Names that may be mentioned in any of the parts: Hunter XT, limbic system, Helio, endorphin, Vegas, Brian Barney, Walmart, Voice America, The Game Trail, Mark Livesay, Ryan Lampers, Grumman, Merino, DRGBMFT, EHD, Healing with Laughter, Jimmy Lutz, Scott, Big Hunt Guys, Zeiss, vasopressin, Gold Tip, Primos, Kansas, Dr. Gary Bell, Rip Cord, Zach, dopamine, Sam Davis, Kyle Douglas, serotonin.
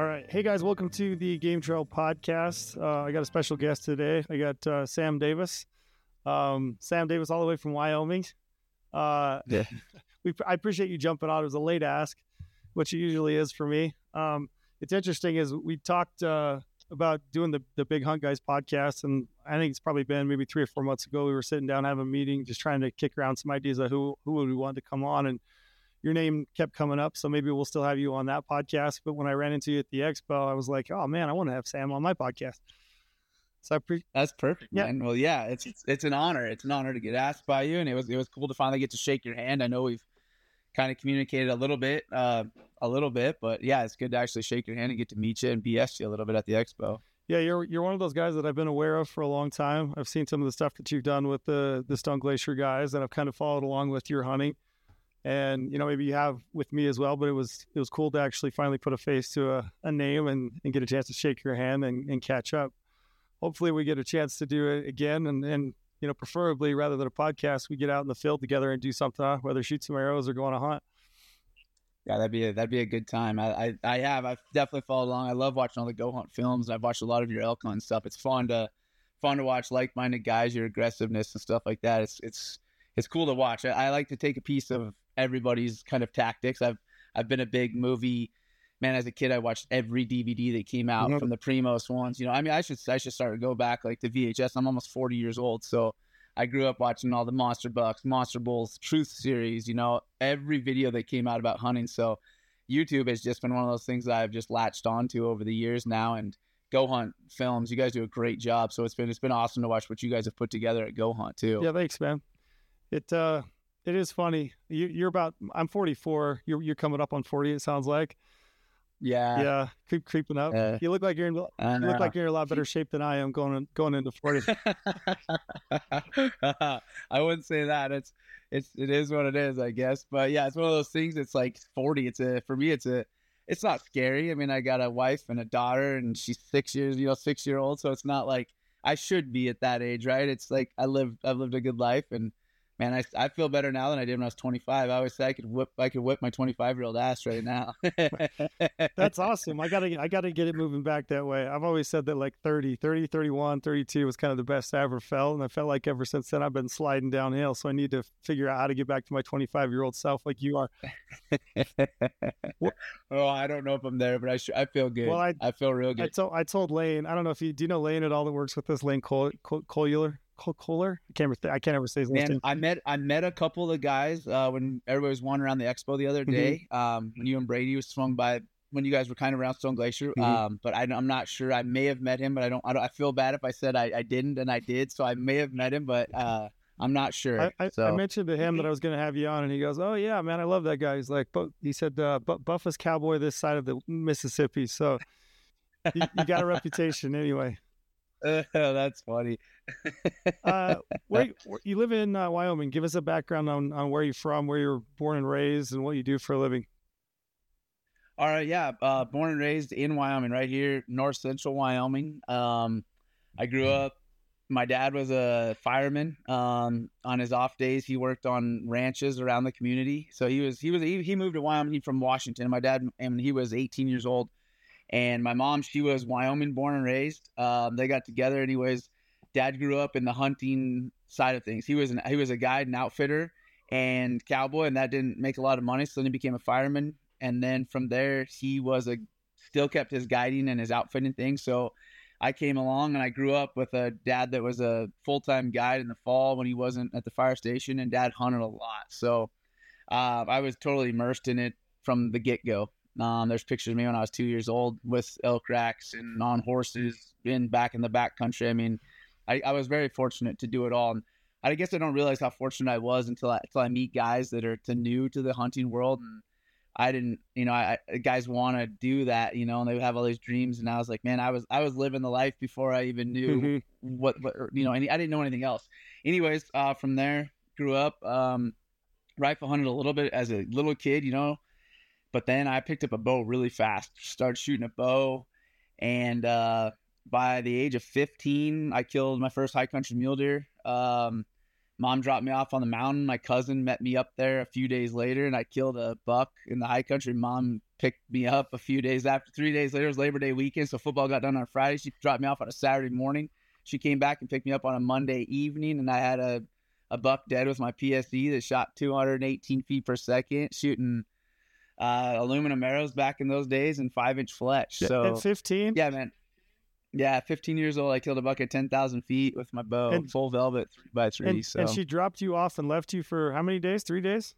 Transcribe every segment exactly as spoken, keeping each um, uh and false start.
All right. Hey, guys, welcome to the Game Trail podcast. Uh, I got a special guest today. I got uh, Sam Davis. Um, Sam Davis all the way from Wyoming. Uh, yeah. we, I appreciate you jumping on. It was a late ask, which it usually is for me. Um, it's interesting is we talked uh, about doing the, the Big Hunt Guys podcast, and I think it's probably been maybe three or four months ago. We were sitting down having a meeting, just trying to kick around some ideas of who, who would we want to come on, and your name kept coming up, so maybe we'll still have you on that podcast. But when I ran into you at the expo, I was like, oh, man, I want to have Sam on my podcast. So I pre- That's perfect, yeah. man. Well, yeah, it's it's an honor. It's an honor to get asked by you, and it was it was cool to finally get to shake your hand. I know we've kind of communicated a little bit, uh, a little bit, but, yeah, it's good to actually shake your hand and get to meet you and B S you a little bit at the expo. Yeah, you're you're one of those guys that I've been aware of for a long time. I've seen some of the stuff that you've done with the, the Stone Glacier guys, and I've kind of followed along with your hunting. And, you know, maybe you have with me as well, but it was it was cool to actually finally put a face to a, a name and, and get a chance to shake your hand and, and catch up. Hopefully we get a chance to do it again. And, and, you know, preferably rather than a podcast, we get out in the field together and do something, whether shoot some arrows or go on a hunt. Yeah, that'd be a, that'd be a good time. I, I, I have. I've definitely followed along. I love watching all the Go Hunt films. I've watched a lot of your elk hunt stuff. It's fun to fun to watch like-minded guys, your aggressiveness and stuff like that. It's it's it's cool to watch. I, I like to take a piece of everybody's kind of tactics. I've I've been a big movie man as a kid. I watched every D V D that came out, mm-hmm. from the Primos ones. You know, I mean, I should I should start to go back like to V H S. I'm almost forty years old, so I grew up watching all the Monster Bucks, Monster Bulls, Truth series. You know, every video that came out about hunting. So YouTube has just been one of those things that I've just latched onto over the years now. And Go Hunt films, you guys do a great job. So it's been it's been awesome to watch what you guys have put together at Go Hunt too. Yeah, thanks, man. It. uh It is funny. You, you're about. I'm forty-four. You're you're coming up on forty. It sounds like. Yeah. Yeah. Creep creeping up. Uh, you look like you're in. You look like you're in a lot better shape than I am going going into forty. I wouldn't say that. It's it's it is what it is, I guess. But yeah, it's one of those things. It's like forty. It's a for me. It's a. It's not scary. I mean, I got a wife and a daughter, and she's six years. You know, six year old. So it's not like I should be at that age, right? It's like I live. I've lived a good life and. Man, I, I feel better now than I did when I was twenty-five. I always say I could whip I could whip my twenty-five-year-old ass right now. That's awesome. I gotta I gotta get it moving back that way. I've always said that like thirty, thirty, thirty-one, thirty-two was kind of the best I ever felt, and I felt like ever since then I've been sliding downhill. So I need to figure out how to get back to my twenty-five-year-old self, like you are. Oh, I don't know if I'm there, but I sh- I feel good. Well, I, I feel real good. I told I told Lane. I don't know if you do you know Lane at all that works with this Lane Col- Col- Colular. Kohler? I can't, I can't ever say his name. I met I met a couple of guys uh, when everybody was wandering around the expo the other day. Mm-hmm. Um, when you and Brady was swung by, when you guys were kind of around Stone Glacier. Mm-hmm. Um, but I, I'm not sure. I may have met him, but I don't. I, don't, I feel bad if I said I, I didn't, and I did. So I may have met him, but uh, I'm not sure. I, I, so. I mentioned to him that I was going to have you on, and he goes, "Oh yeah, man, I love that guy." He's like, but he said, uh, "Buffest cowboy this side of the Mississippi." So you, you got a reputation anyway. Oh, that's funny. uh, wait, you live in uh, Wyoming. Give us a background on, on where you're from, where you were born and raised, and what you do for a living. All right, yeah. Uh, born and raised in Wyoming, right here, north central Wyoming. Um, I grew up, my dad was a fireman. Um, on his off days, he worked on ranches around the community. So he was, he was, he, he moved to Wyoming from Washington. My dad, and he was eighteen years old. And my mom, she was Wyoming born and raised. Um, they got together anyways. Dad grew up in the hunting side of things. He was an, he was a guide and outfitter and cowboy, and that didn't make a lot of money. So then he became a fireman. And then from there, he was a still kept his guiding and his outfitting thing. So I came along and I grew up with a dad that was a full-time guide in the fall when he wasn't at the fire station, and dad hunted a lot. So uh, I was totally immersed in it from the get-go. Um, there's pictures of me when I was two years old with elk racks and on horses and back in the backcountry. I mean, I, I was very fortunate to do it all. And I guess I don't realize how fortunate I was until I, until I meet guys that are too new to the hunting world. And I didn't, you know, I, I guys want to do that, you know, and they have all these dreams. And I was like, man, I was, I was living the life before I even knew mm-hmm. what, what, you know, any, I didn't know anything else. Anyways, uh, from there, grew up, um, rifle hunted a little bit as a little kid, you know. But then I picked up a bow really fast, started shooting a bow. And uh, by the age of fifteen, I killed my first high country mule deer. Um, Mom dropped me off on the mountain. My cousin met me up there a few days later, and I killed a buck in the high country. Mom picked me up a few days after. Three days later, it was Labor Day weekend, so football got done on Friday. She dropped me off on a Saturday morning. She came back and picked me up on a Monday evening, and I had a, a buck dead with my P S D that shot two hundred eighteen feet per second, shooting uh, aluminum arrows back in those days and five-inch fletch. So, at fifteen? Yeah, man. Yeah, fifteen years old, I killed a buck at ten thousand feet with my bow, and, full velvet, three by three. And, so. And she dropped you off and left you for how many days? Three days?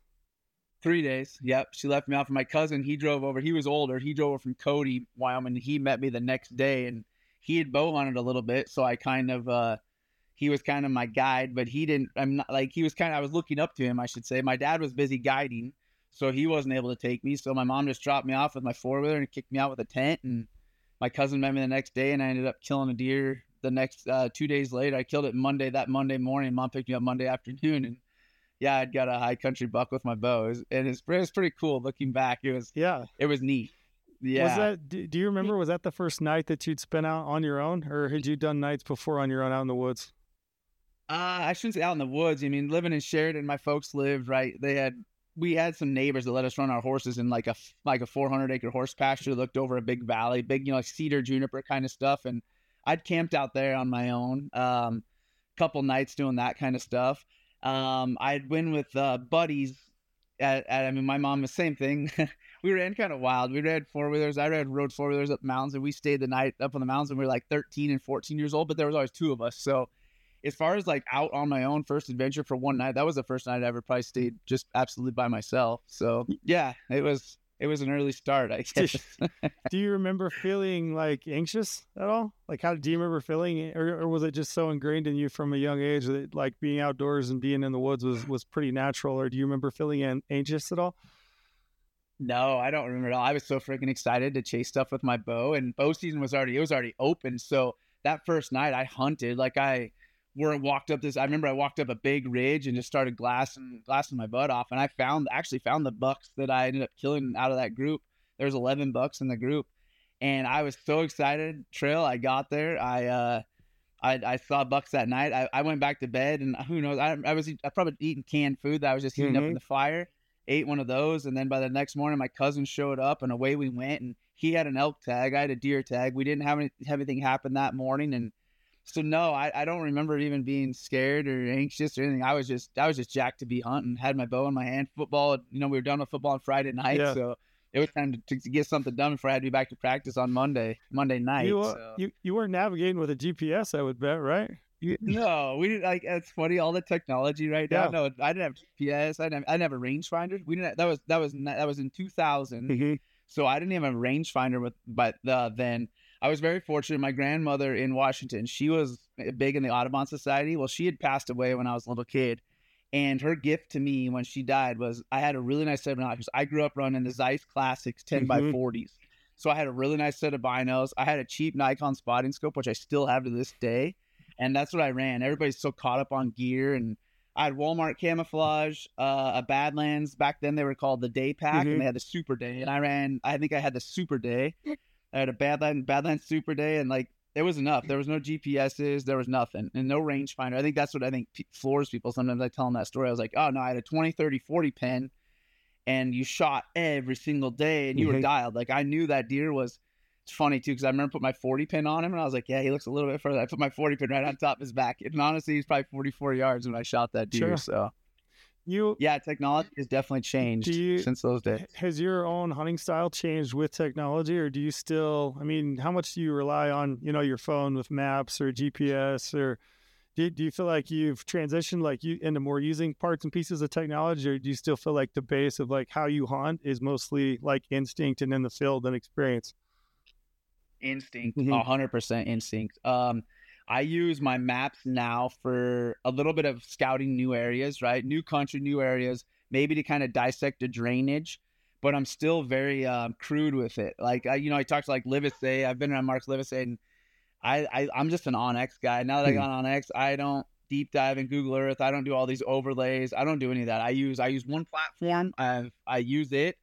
Three days, yep. She left me off. My cousin, he drove over. He was older. He drove over from Cody, Wyoming. He met me the next day, and he had bow hunted a little bit, so I kind of uh, – he was kind of my guide, but he didn't – I'm not like he was kind of – I was looking up to him, I should say. My dad was busy guiding, so he wasn't able to take me. So my mom just dropped me off with my four-wheeler and kicked me out with a tent, and – my cousin met me the next day, and I ended up killing a deer the next uh, two days later. I killed it Monday, that Monday morning. Mom picked me up Monday afternoon, and yeah, I'd got a high country buck with my bow. It was, and it's it was pretty cool looking back. It was yeah, it was neat. Yeah. Was that? Do you remember? Was that the first night that you'd spent out on your own, or had you done nights before on your own out in the woods? Uh, I shouldn't say out in the woods. I mean, living in Sheridan, my folks lived right. They had. We had some neighbors that let us run our horses in like a like a four hundred acre horse pasture. Looked over a big valley, big you know like cedar juniper kind of stuff. And I'd camped out there on my own, um, couple nights doing that kind of stuff. Um, I'd been with uh, buddies. At, at I mean, my mom the same thing. We ran kind of wild. We ran four wheelers. I ran rode four wheelers up mountains, and we stayed the night up on the mountains. And we were like thirteen and fourteen years old, but there was always two of us. So. As far as like out on my own first adventure for one night, that was the first night I ever probably stayed just absolutely by myself. So yeah, it was, it was an early start, I guess. Do you remember feeling like anxious at all? Like how do you remember feeling, or, or was it just so ingrained in you from a young age that like being outdoors and being in the woods was, was pretty natural? Or do you remember feeling anxious at all? No, I don't remember at all. I was so freaking excited to chase stuff with my bow, and bow season was already, it was already open. So that first night I hunted, like I, where I walked up this, I remember I walked up a big ridge and just started glassing, glassing my butt off. And I found, actually found the bucks that I ended up killing out of that group. There was eleven bucks in the group. And I was so excited. Trail, I got there. I, uh, I, I saw bucks that night. I, I went back to bed, and who knows, I, I was, I probably eating canned food that I was just heating mm-hmm. up in the fire, ate one of those. And then by the next morning, my cousin showed up, and away we went, and he had an elk tag. I had a deer tag. We didn't have any, have anything happen that morning. And, So no, I, I don't remember even being scared or anxious or anything. I was just I was just jacked to be hunting. Had my bow in my hand. Football, you know, we were done with football on Friday night, yeah. So it was time to, to get something done before I had to be back to practice on Monday Monday night. You uh, so. you, you weren't navigating with a G P S, I would bet, right? You, no, we didn't. Like it's funny, all the technology right now. Yeah. No, I didn't have G P S. I didn't have, I didn't have a rangefinder. We didn't. Have, that was that was that was in two thousand. Mm-hmm. So I didn't even have a rangefinder with, but uh, then. I was very fortunate. My grandmother in Washington, she was big in the Audubon Society. Well, she had passed away when I was a little kid. And her gift to me when she died was I had a really nice set of binoculars. I grew up running the Zeiss Classics ten mm-hmm. by forties. So I had a really nice set of binos. I had a cheap Nikon spotting scope, which I still have to this day. And that's what I ran. Everybody's so caught up on gear. And I had Walmart camouflage, uh, a Badlands. Back then they were called the Day Pack, mm-hmm. and they had the Super Day. And I ran, I think I had the Super Day. I had a Badlands, Badlands Super Day, and like it was enough. There was no G P S's, there was nothing, and no rangefinder. I think that's what I think pe- floors people. Sometimes I tell them that story. I was like, oh no, I had a twenty, thirty, forty pen, and you shot every single day, and you mm-hmm. were dialed. Like I knew that deer was. It's funny too, because I remember put my forty pin on him, and I was like, yeah, he looks a little bit further. I put my forty pin right on top of his back, and honestly, he's probably forty-four yards when I shot that deer. Sure. So. You yeah, technology has definitely changed you, since those days. Has your own hunting style changed with technology, or do you still? I mean, how much do you rely on you know your phone with maps or G P S, or do do you feel like you've transitioned like you into more using parts and pieces of technology, or do you still feel like the base of like how you hunt is mostly like instinct and in the field and experience? Instinct, a hundred percent instinct. Um, I use my maps now for a little bit of scouting new areas, right? New country, new areas, maybe to kind of dissect the drainage, but I'm still very um, crude with it. Like, I, you know, I talked to like Livesay. I've been around Mark Livesay, and I, I, I'm just an Onyx guy. Now that I got Onyx, I don't deep dive in Google Earth. I don't do all these overlays. I don't do any of that. I use I use one platform. I I use it,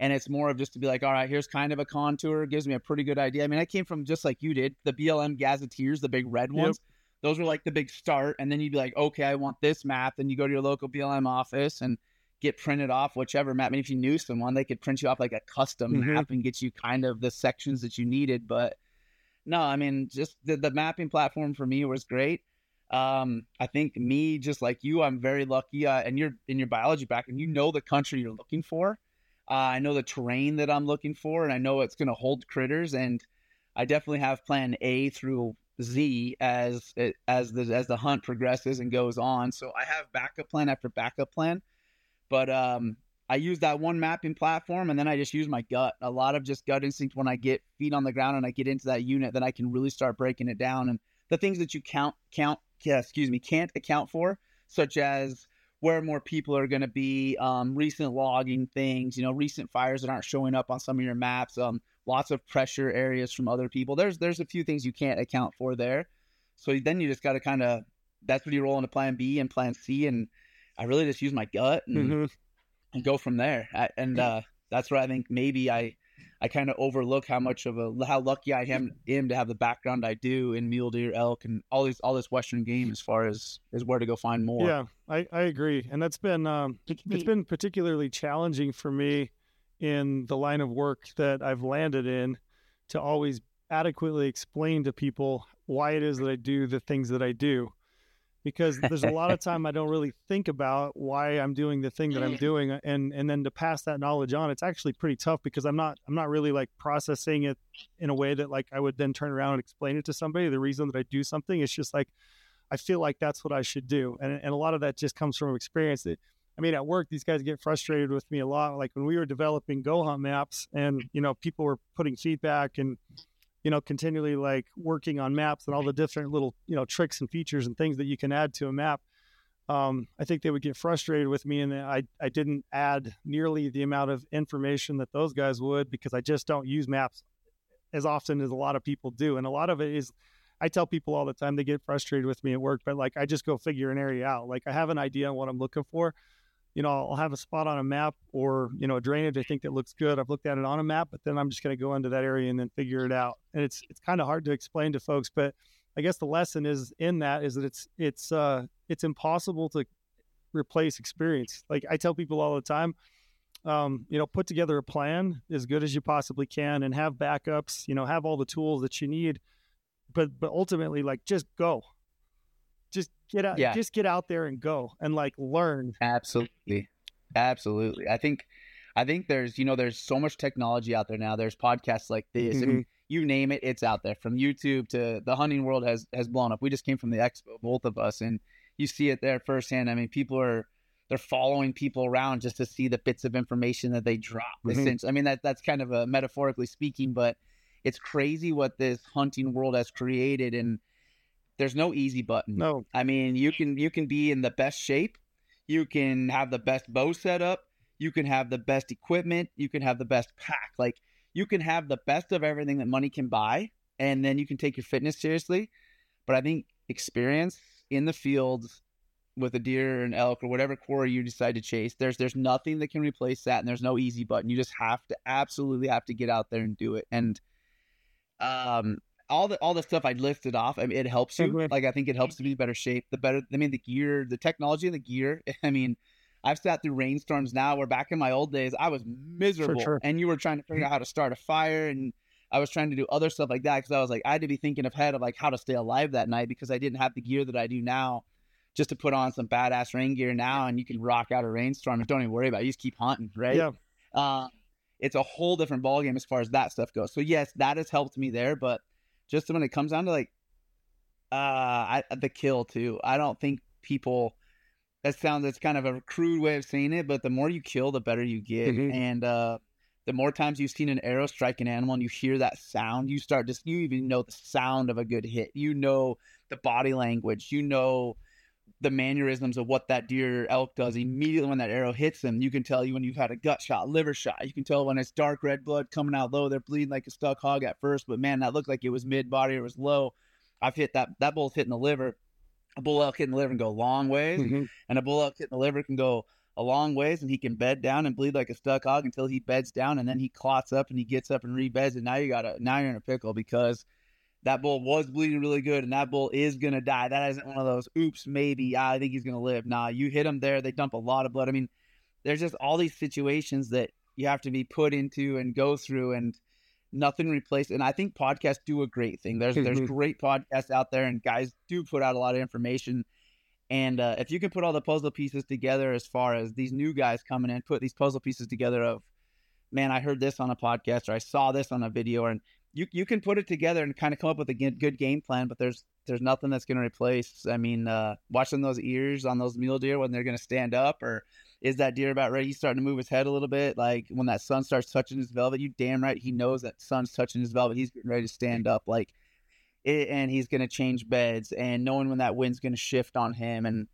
and it's more of just to be like, all right, here's kind of a contour. It gives me a pretty good idea. I mean, I came from just like you did, the B L M gazetteers, the big red ones. Yep. Those were like the big start. And then you'd be like, okay, I want this map. Then you go to your local B L M office and get printed off whichever map. I mean, if you knew someone, they could print you off like a custom mm-hmm. map and get you kind of the sections that you needed. But no, I mean, just the, the mapping platform for me was great. Um, I think me, just like you, I'm very lucky, uh, and you're in your biology background, you know, the country you're looking for. Uh, I know the terrain that I'm looking for, and I know it's going to hold critters. And I definitely have plan A through Z as, as the, as the hunt progresses and goes on. So I have backup plan after backup plan, but, um, I use that one mapping platform, and then I just use my gut. A lot of just gut instinct when I get feet on the ground and I get into that unit, then I can really start breaking it down. And the things that you count, count, yeah, excuse me, can't account for, such as where more people are going to be, um, recent logging things, you know, recent fires that aren't showing up on some of your maps, um, lots of pressure areas from other people. There's, there's a few things you can't account for there. So then you just got to kind of, that's when you roll into plan B and plan C. And I really just use my gut and, mm-hmm. and go from there. I, and uh, that's where I think maybe I, I kind of overlook how much of a, how lucky I am, am to have the background I do in mule deer, elk, and all these, all this Western game as far as, as where to go find more. Yeah, I, I agree. And that's been, um, it's been particularly challenging for me in the line of work that I've landed in to always adequately explain to people why it is that I do the things that I do, because there's a lot of time I don't really think about why I'm doing the thing that I'm doing. And, and then to pass that knowledge on, it's actually pretty tough because I'm not, I'm not really like processing it in a way that like I would then turn around and explain it to somebody. The reason that I do something, it's just like, I feel like that's what I should do. And, and a lot of that just comes from experience. That, I mean, at work, these guys get frustrated with me a lot. Like when we were developing go hunt maps and, you know, people were putting feedback and, you know, continually like working on maps and all the different little, you know, tricks and features and things that you can add to a map. Um, I think they would get frustrated with me, and I, I didn't add nearly the amount of information that those guys would, because I just don't use maps as often as a lot of people do. And a lot of it is, I tell people all the time, they get frustrated with me at work, but like, I just go figure an area out. Like I have an idea on what I'm looking for. You know, I'll have a spot on a map or, you know, a drainage I think that looks good. I've looked at it on a map, but then I'm just going to go into that area and then figure it out. And it's it's kind of hard to explain to folks, but I guess the lesson is in that is that it's it's uh, it's impossible to replace experience. Like I tell people all the time, um, you know, put together a plan as good as you possibly can and have backups. You know, have all the tools that you need, but but ultimately, like, just go. Just get out, yeah. just get out there and go and like learn. Absolutely. Absolutely. I think, I think there's, you know, there's so much technology out there now. There's podcasts like this, mm-hmm. and you name it, it's out there. From YouTube to the hunting world has, has blown up. We just came from the expo, both of us, and you see it there firsthand. I mean, people are, they're following people around just to see the bits of information that they drop. Mm-hmm. I mean, that that's kind of a metaphorically speaking, but it's crazy what this hunting world has created. And there's no easy button. No, I mean, you can you can be in the best shape, you can have the best bow setup, you can have the best equipment, you can have the best pack. Like you can have the best of everything that money can buy, and then you can take your fitness seriously. But I think experience in the field with a deer or an elk or whatever quarry you decide to chase, there's there's nothing that can replace that, and there's no easy button. You just have to absolutely have to get out there and do it. And um. All the all the stuff I listed off, I mean, it helps you. Like I think it helps to be in better shape. The better, I mean, the gear, the technology, and the gear. I mean, I've sat through rainstorms now. Where back in my old days, I was miserable, sure, sure. and you were trying to figure out how to start a fire, and I was trying to do other stuff like that because I was like, I had to be thinking ahead of like how to stay alive that night because I didn't have the gear that I do now. Just to put on some badass rain gear now, and you can rock out a rainstorm and don't even worry about it. You just keep hunting, right? Yeah. Uh, it's a whole different ballgame as far as that stuff goes. So yes, that has helped me there, but. Just when it comes down to like uh, I, the kill too, I don't think people, that sounds, it's kind of a crude way of saying it, but the more you kill, the better you get. Mm-hmm. And uh, the more times you've seen an arrow strike an animal and you hear that sound, you start just, you even know the sound of a good hit. You know the body language, you know the mannerisms of what that deer or elk does immediately when that arrow hits them. You can tell you when you've had a gut shot, liver shot. You can tell when it's dark red blood coming out low. They're bleeding like a stuck hog at first, but man, that looked like it was mid body or it was low. I've hit that that bull's hitting the liver. A bull elk hitting the liver can go a long ways, mm-hmm. and a bull elk hitting the liver can go a long ways, and he can bed down and bleed like a stuck hog until he beds down, and then he clots up and he gets up and rebeds, and now you got a now you're in a pickle because that bull was bleeding really good, and that bull is going to die. That isn't one of those, oops, maybe, I think he's going to live. Nah, you hit him there, they dump a lot of blood. I mean, there's just all these situations that you have to be put into and go through, and nothing replaced. And I think podcasts do a great thing. There's there's great podcasts out there, and guys do put out a lot of information. And uh, if you can put all the puzzle pieces together, as far as these new guys coming in, put these puzzle pieces together of, man, I heard this on a podcast, or I saw this on a video, and you you can put it together and kind of come up with a good game plan. But there's there's nothing that's going to replace. I mean, uh, watching those ears on those mule deer when they're going to stand up, or is that deer about ready? He's starting to move his head a little bit. Like when that sun starts touching his velvet, you damn right he knows that sun's touching his velvet. He's getting ready to stand up. Like. It, and he's going to change beds, and knowing when that wind's going to shift on him. And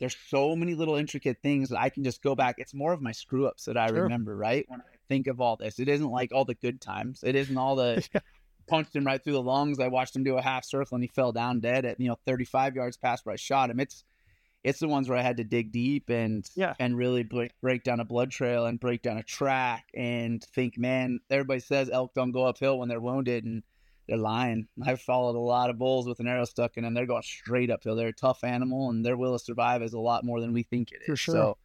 there's so many little intricate things that I can just go back. It's more of my screw ups that I sure. remember, right? When I think of all this, it isn't like all the good times. It isn't all the yeah. punched him right through the lungs. I watched him do a half circle and he fell down dead at, you know, thirty-five yards past where I shot him. It's, it's the ones where I had to dig deep and, yeah. and really break, break down a blood trail and break down a track and think, man, everybody says elk don't go uphill when they're wounded. And they're lying. I've followed a lot of bulls with an arrow stuck in them. They're going straight uphill. They're a tough animal, and their will to survive is a lot more than we think it is. For sure. So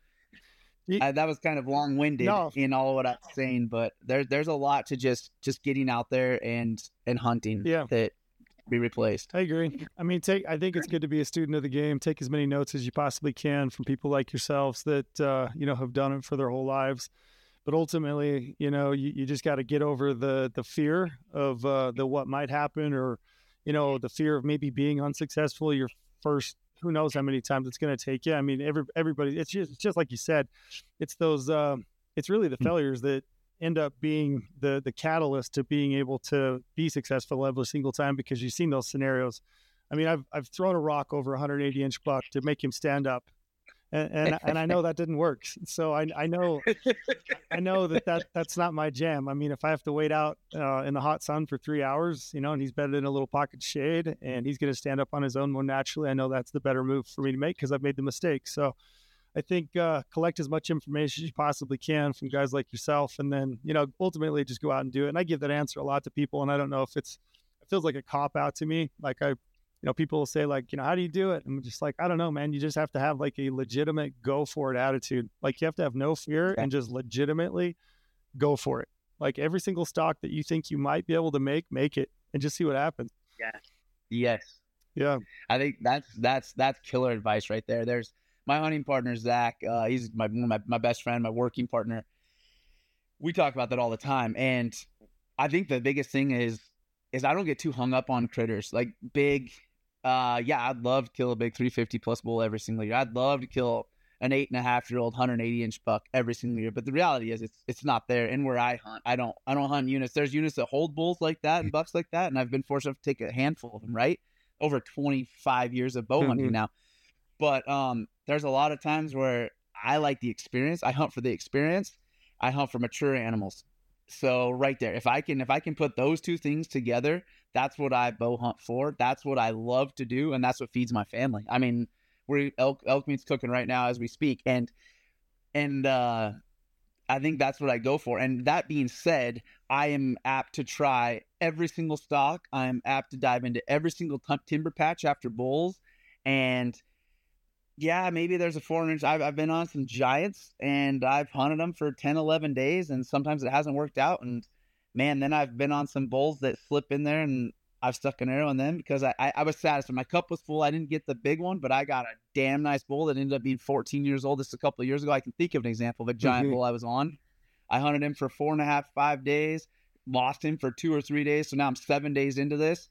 you, I, that was kind of long-winded no. in all of what I'm saying, but there, there's a lot to just just getting out there and, and hunting yeah. that can be replaced. I agree. I mean, take. I think it's good to be a student of the game. Take as many notes as you possibly can from people like yourselves that uh, you know have done it for their whole lives. But ultimately, you know, you, you just got to get over the the fear of uh, the what might happen, or, you know, the fear of maybe being unsuccessful. Your first, who knows how many times it's going to take you. I mean, every everybody, it's just it's just like you said, it's those, uh, it's really the failures that end up being the the catalyst to being able to be successful every single time, because you've seen those scenarios. I mean, I've I've thrown a rock over a one hundred eighty inch buck to make him stand up. And, and and I know that didn't work. So I I know I know that, that that's not my jam. I mean, if I have to wait out uh, in the hot sun for three hours, you know, and he's bedded in a little pocket shade and he's going to stand up on his own more naturally, I know that's the better move for me to make because I've made the mistake. So I think uh, collect as much information as you possibly can from guys like yourself, and then, you know, ultimately just go out and do it. And I give that answer a lot to people, and I don't know if it's it feels like a cop out to me. Like I. You know, people will say, like, you know, how do you do it? I'm just like, I don't know, man. You just have to have like a legitimate go for it attitude. Like you have to have no fear and just legitimately go for it. Like every single stock that you think you might be able to make, make it and just see what happens. Yeah. Yes. Yeah. I think that's, that's, that's killer advice right there. There's my hunting partner, Zach. Uh, he's my, my, my best friend, my working partner. We talk about that all the time. And I think the biggest thing is, is I don't get too hung up on critters like big. Uh, yeah, I'd love to kill a big three fifty plus bull every single year. I'd love to kill an eight and a half year old one hundred eighty inch buck every single year. But the reality is, it's it's not there. And where I hunt, I don't I don't hunt units. There's units that hold bulls like that and bucks like that, and I've been fortunate to take a handful of them. Right, over twenty-five years of bow hunting mm-hmm. now. But um, there's a lot of times where I like the experience. I hunt for the experience. I hunt for mature animals. So right there, if I can, if I can put those two things together, that's what I bow hunt for. That's what I love to do. And that's what feeds my family. I mean, we're elk, elk meat's cooking right now as we speak. And, and, uh, I think that's what I go for. And that being said, I am apt to try every single stock. I'm apt to dive into every single t- timber patch after bulls. And yeah, maybe there's a four inch. I've, I've been on some giants and I've hunted them for ten, eleven days. And sometimes it hasn't worked out. And man, then I've been on some bulls that slip in there and I've stuck an arrow in them because I, I, I was satisfied. My cup was full. I didn't get the big one, but I got a damn nice bull that ended up being fourteen years old. This is a couple of years ago. I can think of an example of a giant mm-hmm. bull I was on. I hunted him for four and a half, five days, lost him for two or three days. So now I'm seven days into this.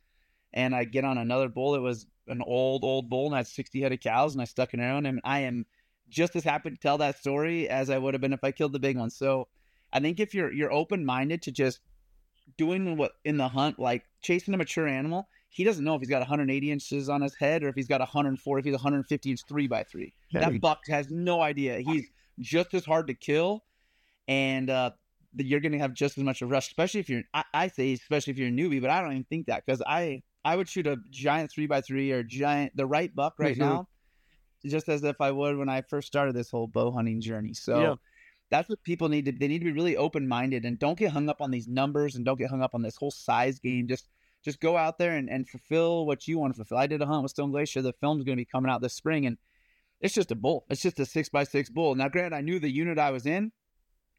And I get on another bull that was an old, old bull and I had sixty head of cows and I stuck an arrow in him. And I am just as happy to tell that story as I would have been if I killed the big one. So I think if you're, you're open-minded to just doing what in the hunt, like chasing a mature animal, he doesn't know if he's got one hundred eighty inches on his head or if he's got one hundred four, if he's one hundred fifty inch three by three, yeah, that he... buck has no idea. He's just as hard to kill. And, uh, you're going to have just as much of a rush, especially if you're, I, I say, especially if you're a newbie, but I don't even think that because I, I would shoot a giant three by three or giant the right buck right mm-hmm. now, just as if I would when I first started this whole bow hunting journey. So yeah. that's what people need to. They need to be really open minded and don't get hung up on these numbers and don't get hung up on this whole size game. Just just go out there and, and fulfill what you want to fulfill. I did a hunt with Stone Glacier. The film's going to be coming out this spring, and it's just a bull. It's just a six by six bull. Now, granted, I knew the unit I was in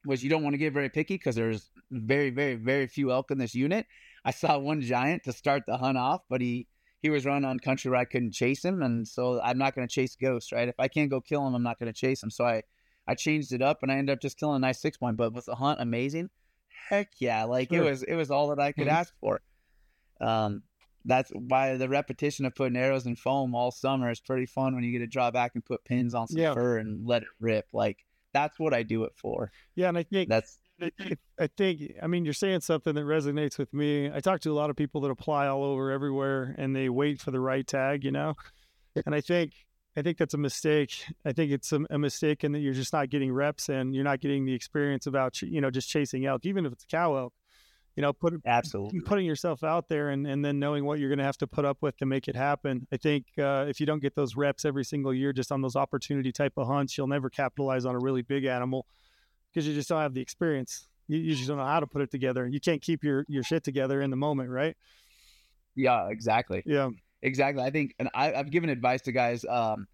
was you don't want to get very picky because there's very, very, very few elk in this unit. I saw one giant to start the hunt off, but he, he was running on country where I couldn't chase him. And so I'm not going to chase ghosts, right? If I can't go kill him, I'm not going to chase him. So I, I changed it up and I ended up just killing a nice six point, but was the hunt amazing? Heck yeah. Like sure. it was, it was all that I could mm-hmm. ask for. Um, that's why the repetition of putting arrows in foam all summer is pretty fun when you get to draw back and put pins on some yeah. fur and let it rip. Like that's what I do it for. Yeah. And I think that's, I think, I mean, you're saying something that resonates with me. I talk to a lot of people that apply all over everywhere and they wait for the right tag, you know? And I think, I think that's a mistake. I think it's a, a mistake in that you're just not getting reps and you're not getting the experience about, you know, just chasing elk, even if it's cow elk, you know, put, absolutely putting yourself out there and, and then knowing what you're going to have to put up with to make it happen. I think uh, if you don't get those reps every single year, just on those opportunity type of hunts, you'll never capitalize on a really big animal. Because you just don't have the experience. You, you just don't know how to put it together. You can't keep your, your shit together in the moment, right? Yeah, exactly. Yeah, exactly. I think, and I, I've given advice to guys. Um,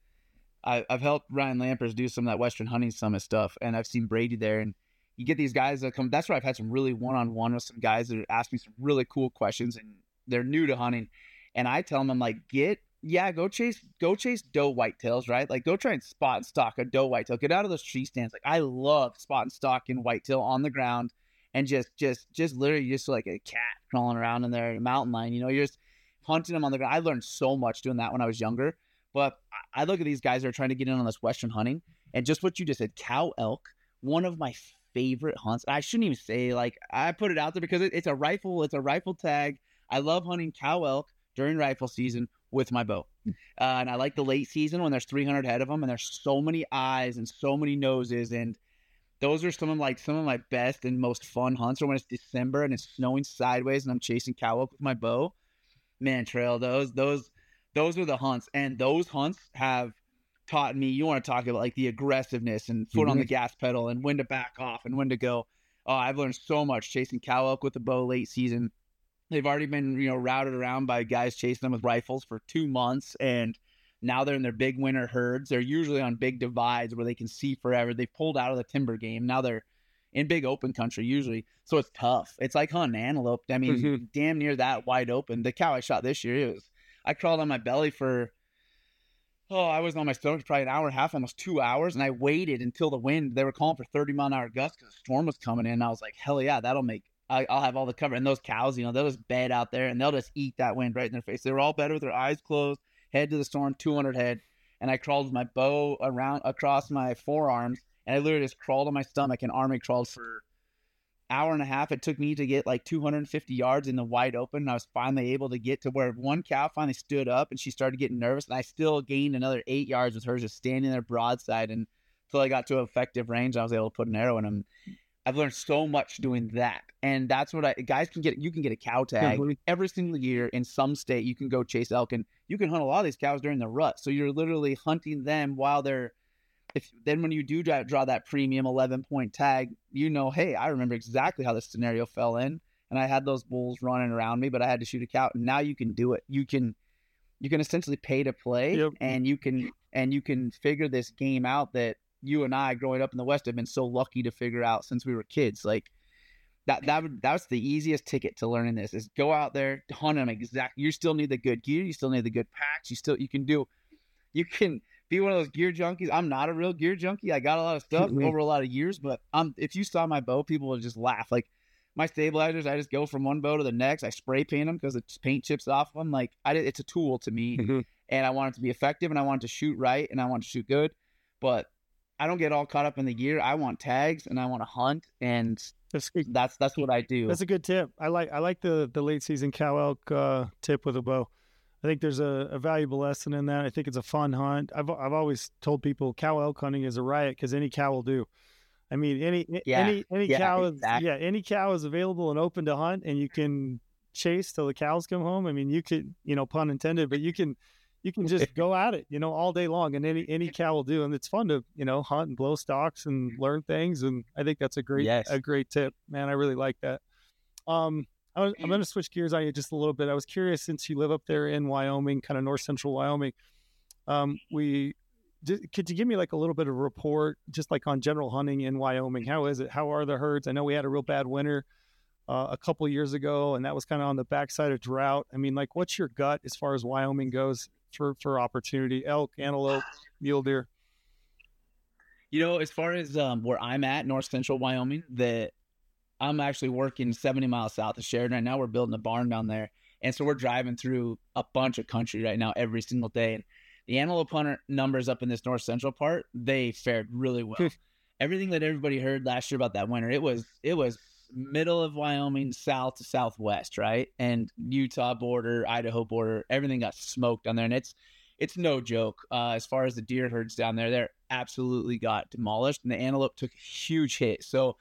I, I've helped Ryan Lampers do some of that Western Hunting Summit stuff, and I've seen Brady there. And you get these guys that come. That's where I've had some really one-on-one with some guys that ask me some really cool questions, and they're new to hunting. And I tell them, I'm like, get. Yeah, go chase, go chase doe whitetails, right? Like, go try and spot and stalk a doe whitetail. Get out of those tree stands. Like, I love spot and stalking whitetail on the ground, and just, just, just literally, just like a cat crawling around in there, a mountain lion. You know, you're just hunting them on the ground. I learned so much doing that when I was younger. But I look at these guys that are trying to get in on this Western hunting, and just what you just said, cow elk, one of my favorite hunts. I shouldn't even say like I put it out there because it, it's a rifle, it's a rifle tag. I love hunting cow elk during rifle season with my bow. Uh, and I like the late season when there's three hundred head of them and there's so many eyes and so many noses. And those are some of like some of my best and most fun hunts are when it's December and it's snowing sideways and I'm chasing cow elk with my bow, man, trail. Those, those, those are the hunts. And those hunts have taught me, you want to talk about like the aggressiveness and foot mm-hmm. on the gas pedal and when to back off and when to go. Oh, I've learned so much chasing cow elk with a bow late season. They've already been, you know, routed around by guys chasing them with rifles for two months. And now they're in their big winter herds. They're usually on big divides where they can see forever. They've pulled out of the timber game. Now they're in big open country usually. So it's tough. It's like hunting antelope. I mean, mm-hmm. damn near that wide open. The cow I shot this year, it was, I crawled on my belly for, oh, I was on my stomach probably an hour and a half, almost two hours. And I waited until the wind, they were calling for thirty mile an hour gusts because the storm was coming in. And I was like, hell yeah, that'll make I, I'll have all the cover. And those cows, you know, they'll just bed out there and they'll just eat that wind right in their face. They were all bedded with their eyes closed, head to the storm, two hundred head. And I crawled with my bow around across my forearms. And I literally just crawled on my stomach and army crawled for an hour and a half. It took me to get like two hundred fifty yards in the wide open. And I was finally able to get to where one cow finally stood up and she started getting nervous. And I still gained another eight yards with her just standing there broadside. And until I got to effective range, I was able to put an arrow in him. I've learned so much doing that. And that's what I, guys can get, you can get a cow tag mm-hmm. every single year in some state. You can go chase elk and you can hunt a lot of these cows during the rut. So you're literally hunting them while they're, if then when you do draw, draw that premium eleven point tag, you know, hey, I remember exactly how this scenario fell in and I had those bulls running around me, but I had to shoot a cow. And now you can do it. You can, you can essentially pay to play yep. and you can, and you can figure this game out that you and I growing up in the West have been so lucky to figure out since we were kids. Like that, that, that's the easiest ticket to learning this is go out there, hunt them. Exactly. You still need the good gear. You still need the good packs. You still, you can do, you can be one of those gear junkies. I'm not a real gear junkie. I got a lot of stuff mm-hmm. over a lot of years, but um, if you saw my bow, people would just laugh. Like my stabilizers, I just go from one bow to the next. I spray paint them because the paint chips off them. Like I did, it's a tool to me mm-hmm. and I want it to be effective and I want it to shoot right. And I want to shoot good, but I don't get all caught up in the gear. I want tags and I want to hunt, and that's that's, that's what I do. That's a good tip. I like I like the, the late season cow elk uh, tip with a bow. I think there's a, a valuable lesson in that. I think it's a fun hunt. I've I've always told people cow elk hunting is a riot because any cow will do. I mean any yeah. any any yeah, cow exactly. is yeah any cow is available and open to hunt, and you can chase till the cows come home. I mean you could you know pun intended, but you can. You can just go at it, you know, all day long, and any, any cow will do. And it's fun to, you know, hunt and blow stalks and learn things. And I think that's a great, yes. a great tip, man. I really like that. Um, I'm going to switch gears on you just a little bit. I was curious, since you live up there in Wyoming, kind of north central Wyoming, um, we did, could you give me like a little bit of a report just like on general hunting in Wyoming? How is it? How are the herds? I know we had a real bad winter uh, a couple years ago, and that was kind of on the backside of drought. I mean, like, what's your gut as far as Wyoming goes for, for opportunity? Elk, antelope, mule deer? You know, as far as um, where I'm at, north central Wyoming, that I'm actually working seventy miles south of Sheridan. Now we're building a barn down there. And so we're driving through a bunch of country right now every single day. And the antelope hunter numbers up in this north central part, they fared really well. Everything that everybody heard last year about that winter, it was it was middle of Wyoming, south to southwest, right? And Utah border, Idaho border, everything got smoked down there. And it's it's no joke. Uh, as far as the deer herds down there, they're absolutely got demolished. And the antelope took a huge hit. So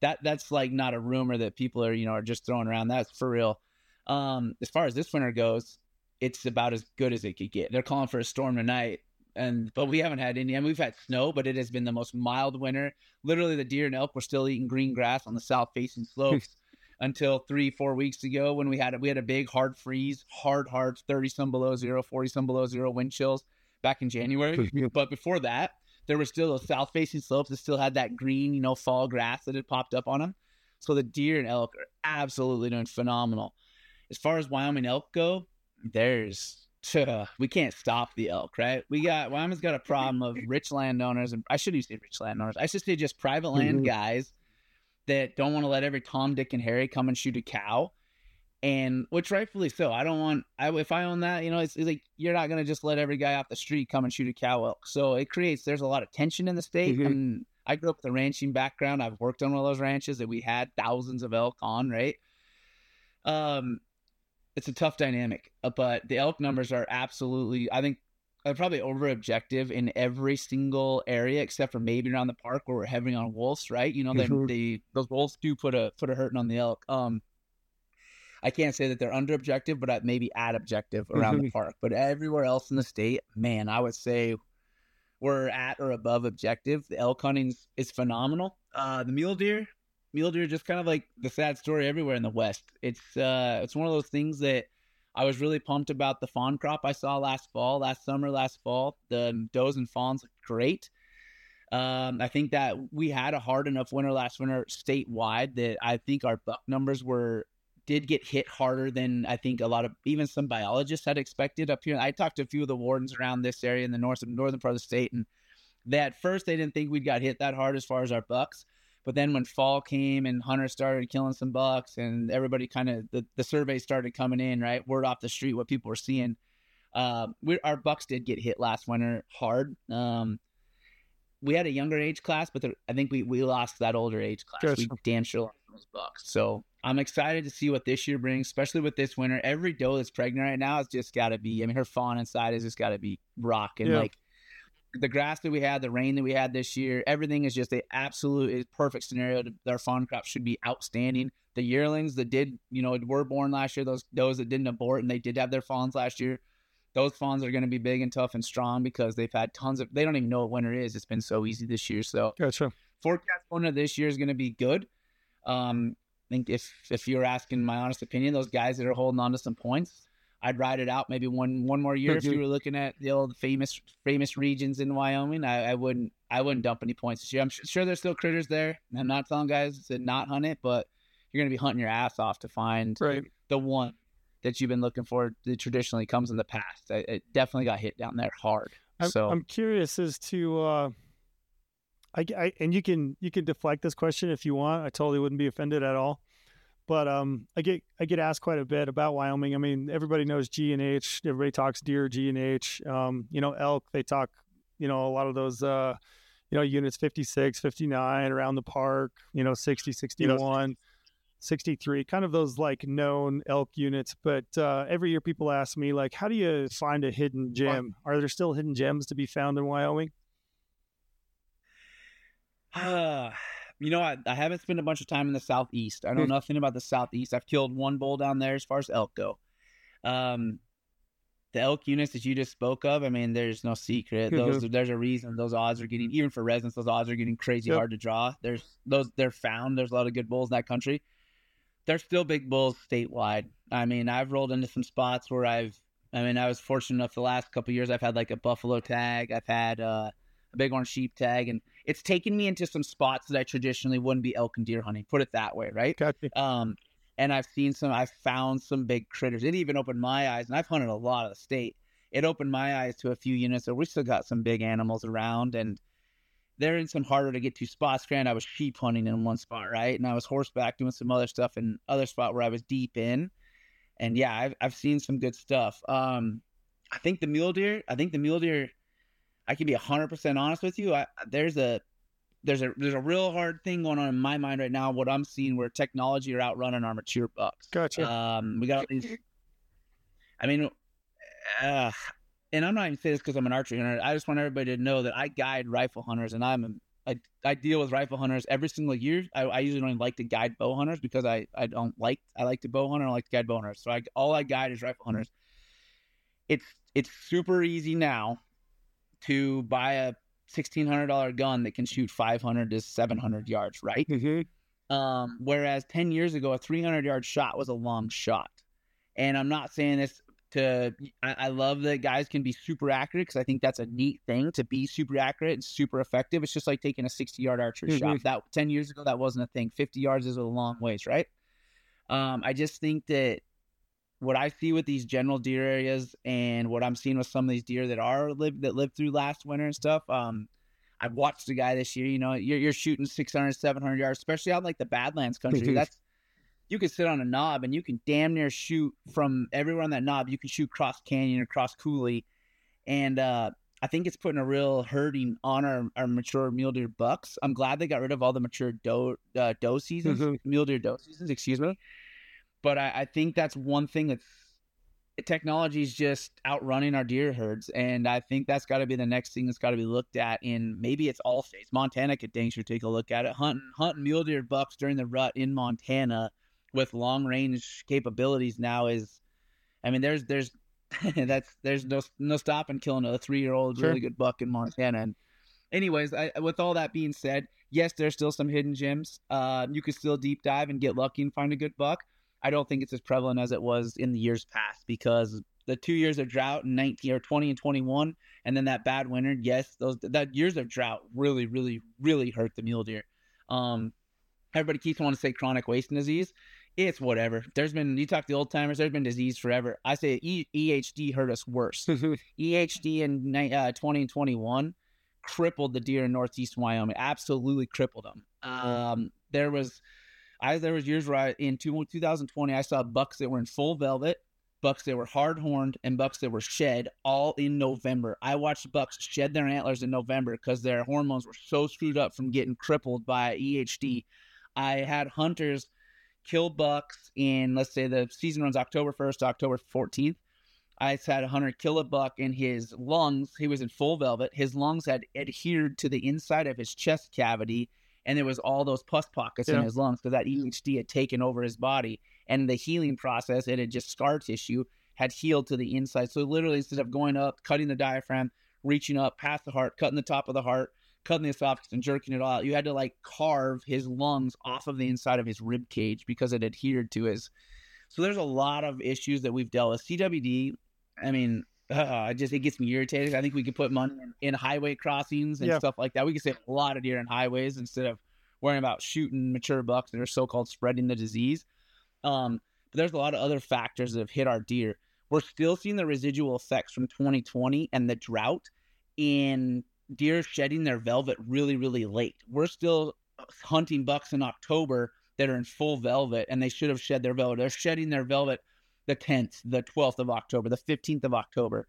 That that's like not a rumor that people are, you know, are just throwing around. That's for real. Um, as far as this winter goes, it's about as good as it could get. They're calling for a storm tonight, and but we haven't had any. I mean, we've had snow, but it has been the most mild winter. Literally, the deer and elk were still eating green grass on the south facing slopes until three, four weeks ago when we had we had a big hard freeze, hard, hard thirty some below zero, forty some below zero wind chills back in January. But before that, there were still those south-facing slopes that still had that green, you know, fall grass that had popped up on them. So the deer and elk are absolutely doing phenomenal. As far as Wyoming elk go, there's uh, we can't stop the elk, right? We got Wyoming's got a problem of rich landowners, and I shouldn't say rich landowners. I should say just private land mm-hmm. guys that don't want to let every Tom, Dick, and Harry come and shoot a cow. And which rightfully so. I don't want, I, if I own that, you know, it's, it's like, you're not going to just let every guy off the street come and shoot a cow elk. So it creates, there's a lot of tension in the state. Mm-hmm. And I grew up with a ranching background. I've worked on one of those ranches that we had thousands of elk on, right? Um, it's a tough dynamic, but the elk numbers are absolutely, I think, are probably over objective in every single area, except for maybe around the park where we're heavy on wolves, right? You know, they, mm-hmm. they, those wolves do put a, put a hurting on the elk. Um, I can't say that they're under objective, but maybe at objective around mm-hmm. the park. But everywhere else in the state, man, I would say we're at or above objective. The elk hunting is phenomenal. Uh, the mule deer, mule deer, just kind of like the sad story everywhere in the West. It's uh, it's one of those things that I was really pumped about the fawn crop I saw last fall, last summer, last fall. The does and fawns are great. Um, I think that we had a hard enough winter last winter statewide that I think our buck numbers were did get hit harder than I think a lot of, even some biologists had expected up here. I talked to a few of the wardens around this area in the north northern part of the state, and they, at first they didn't think we'd got hit that hard as far as our bucks. But then when fall came and hunters started killing some bucks and everybody kind of, the, the surveys started coming in, right? Word off the street, what people were seeing. Uh, we, our bucks did get hit last winter hard. Um, we had a younger age class, but there, I think we, we lost that older age class. Sure, we sure. damn sure lost those bucks. So I'm excited to see what this year brings, especially with this winter. Every doe that's pregnant right now has just got to be, I mean, her fawn inside has just got to be rocking. Yeah. Like the grass that we had, the rain that we had this year, everything is just a absolute perfect scenario. Our fawn crop should be outstanding. The yearlings that did, you know, were born last year, those does that didn't abort and they did have their fawns last year, those fawns are going to be big and tough and strong because they've had tons of, they don't even know what winter is. It's been so easy this year. So gotcha. Forecast winter this year is going to be good. Um, I think if, if you're asking my honest opinion, those guys that are holding on to some points, I'd ride it out maybe one one more year. If you were looking at the old famous famous regions in Wyoming, I, I wouldn't I wouldn't dump any points this year. I'm sure there's still critters there. I'm not telling guys to not hunt it, but you're going to be hunting your ass off to find right. the one that you've been looking for that traditionally comes in the past. I, it definitely got hit down there hard. I'm, so I'm curious as to... Uh... I, I, and you can you can deflect this question if you want. I totally wouldn't be offended at all. But um, I get I get asked quite a bit about Wyoming. I mean, everybody knows G and H. Everybody talks deer, G and H. Um, you know, elk. They talk. You know, a lot of those. Uh, you know, units fifty-six, fifty-nine around the park. You know, sixty, sixty-one, sixty-three. Kind of those like known elk units. But uh, every year people ask me like, how do you find a hidden gem? Are there still hidden gems to be found in Wyoming? Uh, you know, I, I haven't spent a bunch of time in the Southeast. I know nothing about the Southeast. I've killed one bull down there as far as elk go. Um, the elk units that you just spoke of, I mean, there's no secret. Those, there's a reason those odds are getting, even for residents, those odds are getting crazy yep. hard to draw. There's those, they're found. There's a lot of good bulls in that country. they're still big bulls statewide. I mean, I've rolled into some spots where I've, I mean, I was fortunate enough the last couple of years, I've had like a buffalo tag. I've had uh, a bighorn sheep tag, and it's taken me into some spots that I traditionally wouldn't be elk and deer hunting, put it that way. Right. Gotcha. Um, and I've seen some, I've found some big critters. It even opened my eyes, and I've hunted a lot of the state. It opened my eyes to a few units that we still got some big animals around, and they're in some harder to get to spots. Granted, I was sheep hunting in one spot, right? And I was horseback doing some other stuff in other spot where I was deep in. And yeah, I've, I've seen some good stuff. Um, I think the mule deer, I think the mule deer, I can be a hundred percent honest with you. I, there's a, there's a, there's a real hard thing going on in my mind right now. What I'm seeing where technology are outrunning our mature bucks. Gotcha. Um, we got these, I mean, uh, and I'm not even saying this because I'm an archery hunter. I just want everybody to know that I guide rifle hunters, and I'm a, I, I deal with rifle hunters every single year. I, I usually don't even like to guide bow hunters because I, I don't like I like to bow hunt. I don't like to guide bow hunters. So I, all I guide is rifle hunters. It's it's super easy now to buy a sixteen hundred dollars gun that can shoot five hundred to seven hundred yards, right? Mm-hmm. Um, whereas ten years ago, a three hundred yard shot was a long shot, and I'm not saying this. To I, I love that guys can be super accurate, because I think that's a neat thing to be super accurate and super effective. It's just like taking a sixty yard archery mm-hmm. shot. That ten years ago, that wasn't a thing. fifty yards is a long ways, right? Um, I just think that what I see with these general deer areas and what I'm seeing with some of these deer that are live that lived through last winter and stuff. Um, I've watched a guy this year. You know, you're you're shooting six hundred, seven hundred yards, especially out in like the Badlands country. Mm-hmm. That's You can sit on a knob and you can damn near shoot from everywhere on that knob. You can shoot cross canyon or cross coulee. And uh, I think it's putting a real hurting on our, our mature mule deer bucks. I'm glad they got rid of all the mature doe uh, doe seasons, mm-hmm. mule deer doe seasons, excuse me. But I, I think that's one thing that's technology is just outrunning our deer herds. And I think that's got to be the next thing that's got to be looked at in maybe it's all states. Montana could dang sure take a look at it. Hunting, hunting mule deer bucks during the rut in Montana with long range capabilities now is, I mean, there's, there's, that's, there's no, no stopping killing a three year old really good buck in Montana. And anyways, I, with all that being said, yes, there's still some hidden gems. Uh, you can still deep dive and get lucky and find a good buck. I don't think it's as prevalent as it was in the years past, because the two years of drought in nineteen or twenty and twenty-one, and then that bad winter, yes, those, that years of drought really, really, really hurt the mule deer. Um, everybody keeps wanting to say chronic wasting disease. It's whatever. There's been, you talk to old timers, there's been disease forever. I say e- EHD hurt us worse. E H D in uh, twenty and twenty-one crippled the deer in Northeast Wyoming. Absolutely crippled them. Um, there was, I there was years where I, in two thousand twenty, I saw bucks that were in full velvet, bucks that were hard horned, and bucks that were shed all in November. I watched bucks shed their antlers in November because their hormones were so screwed up from getting crippled by E H D. I had hunters kill bucks in, let's say the season runs October first, October fourteenth. I had a hunter kill a buck in his lungs. He was in full velvet. His lungs had adhered to the inside of his chest cavity, and there was all those pus pockets yeah. in his lungs because that E H D had taken over his body, and the healing process, it had just scar tissue had healed to the inside. So literally, instead of going up, cutting the diaphragm, reaching up past the heart, cutting the top of the heart, cutting the esophagus and jerking it all out, you had to like carve his lungs off of the inside of his rib cage because it adhered to his. So there's a lot of issues that we've dealt with. C W D, I mean, uh, just it gets me irritated. I think we could put money in, in highway crossings and yeah. stuff like that. We could save a lot of deer in highways instead of worrying about shooting mature bucks that are so-called spreading the disease. Um, but there's a lot of other factors that have hit our deer. We're still seeing the residual effects from twenty twenty and the drought in deer shedding their velvet really, really late. We're still hunting bucks in October that are in full velvet, and they should have shed their velvet. They're shedding their velvet the tenth, the twelfth of October, the fifteenth of October.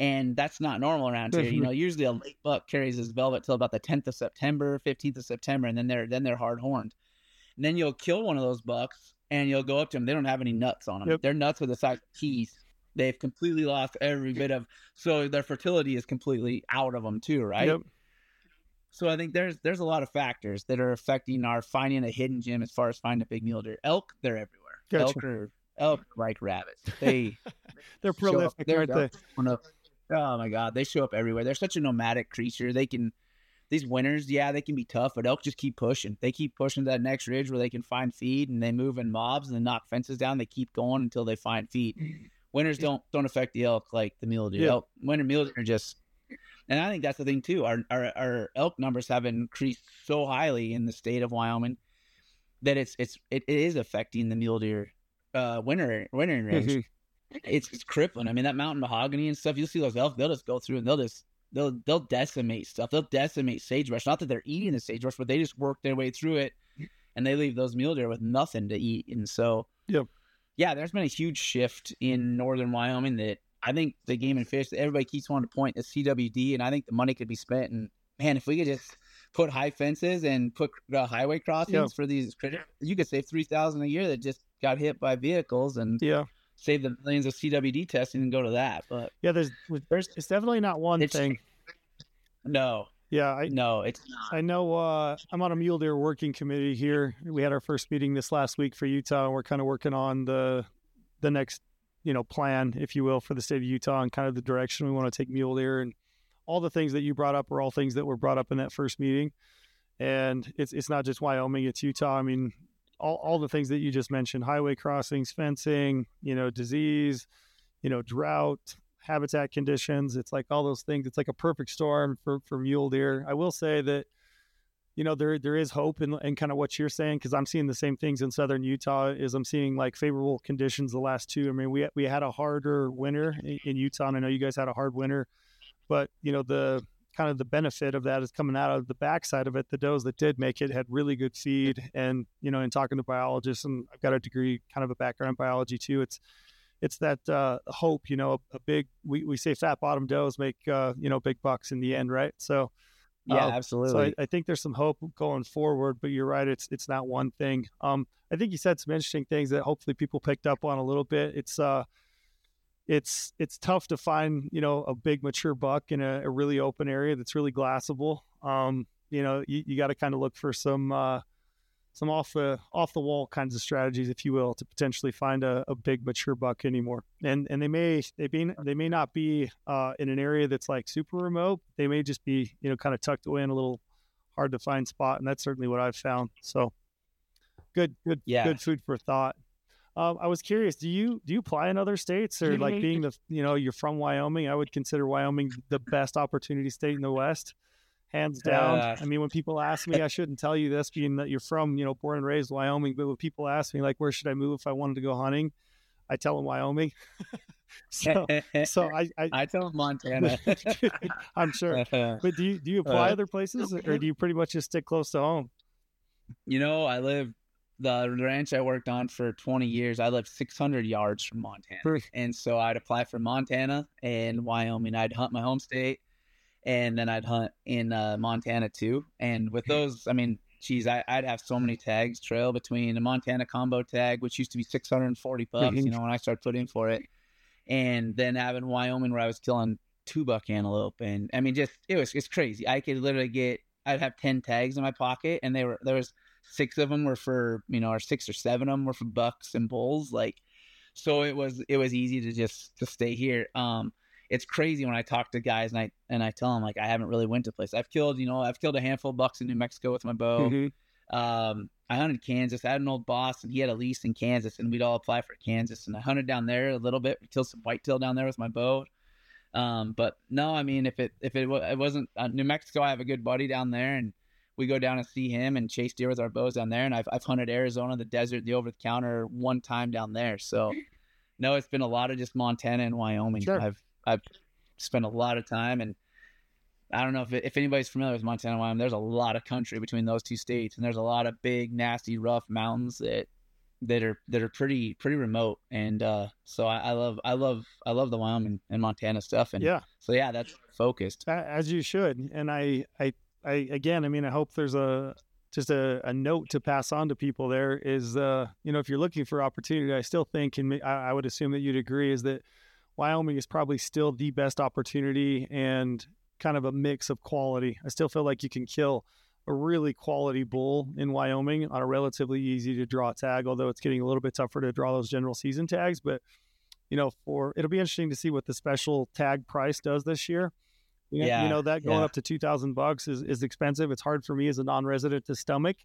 And that's not normal around here. Mm-hmm. You know, usually a late buck carries his velvet till about the tenth of September, fifteenth of September, and then they're, then they're hard horned. And then you'll kill one of those bucks and you'll go up to them. They don't have any nuts on them. Yep. Their nuts are the size of peas. They've completely lost every bit of, so their fertility is completely out of them too, right? Yep. So I think there's there's a lot of factors that are affecting our finding a hidden gem as far as finding a big mule deer. Elk, they're everywhere. Gotcha. Elk are elk like rabbits. They they're prolific, aren't they? Oh my God, they show up everywhere. They're such a nomadic creature. They can these winters, yeah, they can be tough, but elk just keep pushing. They keep pushing to that next ridge where they can find feed, and they move in mobs and they knock fences down. They keep going until they find feed. Winters don't don't affect the elk like the mule do. Yeah. Elk, winter mules are just, and I think that's the thing too. Our, our our elk numbers have increased so highly in the state of Wyoming that it's it's it, it is affecting the mule deer uh, winter wintering range. Mm-hmm. It's, it's crippling. I mean, that mountain mahogany and stuff, you'll see those elk, they'll just go through and they'll just, they'll, they'll decimate stuff. They'll decimate sagebrush. Not that they're eating the sagebrush, but they just work their way through it and they leave those mule deer with nothing to eat. And so, yep. yeah, there's been a huge shift in northern Wyoming that I think the game and fish that everybody keeps wanting to point is C W D. And I think the money could be spent. And man, if we could just put high fences and put uh, highway crossings yep. for these critters, you could save three thousand dollars a year that just got hit by vehicles. And yeah. save the millions of C W D testing and go to that. But yeah, there's, there's it's definitely not one thing. No. Yeah. I, no, it's not. I know uh, I'm on a mule deer working committee here. We had our first meeting this last week for Utah, and we're kind of working on the the next, you know, plan, if you will, for the state of Utah and kind of the direction we want to take mule deer. And all the things that you brought up are all things that were brought up in that first meeting. And it's it's not just Wyoming, it's Utah. I mean, All, all the things that you just mentioned, highway crossings, fencing, you know, disease, you know, drought, habitat conditions. It's like all those things. It's like a perfect storm for, for mule deer. I will say that, you know, there there is hope in, in kind of what you're saying, because I'm seeing the same things in southern Utah. Is I'm seeing like favorable conditions the last two. I mean, we we had a harder winter in, in Utah, and I know you guys had a hard winter, but, you know, the kind of the benefit of that is coming out of the backside of it. The does that did make it had really good feed. And, you know, in talking to biologists, and I've got a degree, kind of a background in biology too. It's, it's that, uh, hope, you know, a, a big, we, we say fat bottom does make, uh, you know, big bucks in the end. Right. So, yeah, uh, absolutely. So I, I think there's some hope going forward, but you're right. It's, it's not one thing. Um, I think you said some interesting things that hopefully people picked up on a little bit. It's, uh, It's it's tough to find, you know, a big mature buck in a, a really open area that's really glassable. Um, you know, you, you got to kind of look for some uh, some off the off the wall kinds of strategies, if you will, to potentially find a, a big mature buck anymore. And and they may they be they may not be uh, in an area that's like super remote. They may just be, you know, kind of tucked away in a little hard to find spot. And that's certainly what I've found. So good good yeah. good food for thought. Um, I was curious, do you do you apply in other states, or like being the, you know, you're from Wyoming? I would consider Wyoming the best opportunity state in the West, hands down. Uh, I mean, when people ask me, I shouldn't tell you this being that you're from, you know, born and raised Wyoming, but when people ask me like, where should I move if I wanted to go hunting? I tell them Wyoming. so, so I, I, I tell them Montana. I'm sure. But do you, do you apply uh, other places, or do you pretty much just stick close to home? You know, I live. The ranch I worked on for twenty years, I lived six hundred yards from Montana. Perfect. And so I'd apply for Montana and Wyoming. I'd hunt my home state, and then I'd hunt in uh, Montana too. And with those, I mean, geez, I, I'd have so many tags trail between the Montana combo tag, which used to be six hundred forty bucks, you know, when I started putting for it. And then having Wyoming where I was killing two buck antelope. And I mean, just, it was, it's crazy. I could literally get, I'd have ten tags in my pocket, and they were, there was, six of them were for, you know, or six or seven of them were for bucks and bulls. Like, so it was, it was easy to just, to stay here. Um, it's crazy when I talk to guys and I, and I tell them like, I haven't really went to place. I've killed, you know, I've killed a handful of bucks in New Mexico with my bow. Mm-hmm. Um, I hunted Kansas. I had an old boss, and he had a lease in Kansas, and we'd all apply for Kansas. And I hunted down there a little bit, killed some whitetail down there with my bow. Um, but no, I mean, if it, if it, it wasn't uh, New Mexico, I have a good buddy down there, and we go down and see him and chase deer with our bows down there. And I've I've hunted Arizona, the desert, the over-the-counter one time down there. So, no, it's been a lot of just Montana and Wyoming. Sure. I've I've spent a lot of time, and I don't know if it, if anybody's familiar with Montana and Wyoming. There's a lot of country between those two states, and there's a lot of big, nasty, rough mountains that that are that are pretty pretty remote. And uh, so I, I love I love I love the Wyoming and Montana stuff. And yeah, so yeah, that's focused, as you should. And I I. I, again, I mean, I hope there's a, just a, a note to pass on to people. There is, uh, you know, if you're looking for opportunity, I still think, and I, I would assume that you'd agree, is that Wyoming is probably still the best opportunity, and kind of a mix of quality. I still feel like you can kill a really quality bull in Wyoming on a relatively easy to draw tag, although it's getting a little bit tougher to draw those general season tags. But, you know, for, it'll be interesting to see what the special tag price does this year. You yeah. Know, you know, that going yeah. up to two thousand bucks is, is expensive. It's hard for me as a non-resident to stomach.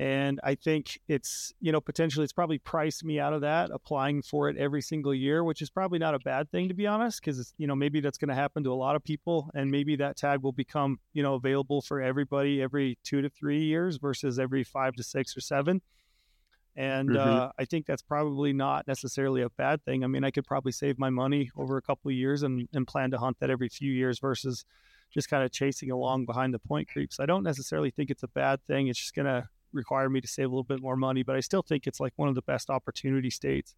And I think it's, you know, potentially it's probably priced me out of that, applying for it every single year, which is probably not a bad thing, to be honest, because it's, you know, maybe that's going to happen to a lot of people, and maybe that tag will become, you know, available for everybody every two to three years versus every five to six or seven. And mm-hmm. uh, I think that's probably not necessarily a bad thing. I mean, I could probably save my money over a couple of years and, and plan to hunt that every few years versus just kind of chasing along behind the point creeps. I don't necessarily think it's a bad thing. It's just going to require me to save a little bit more money, but I still think it's like one of the best opportunity states,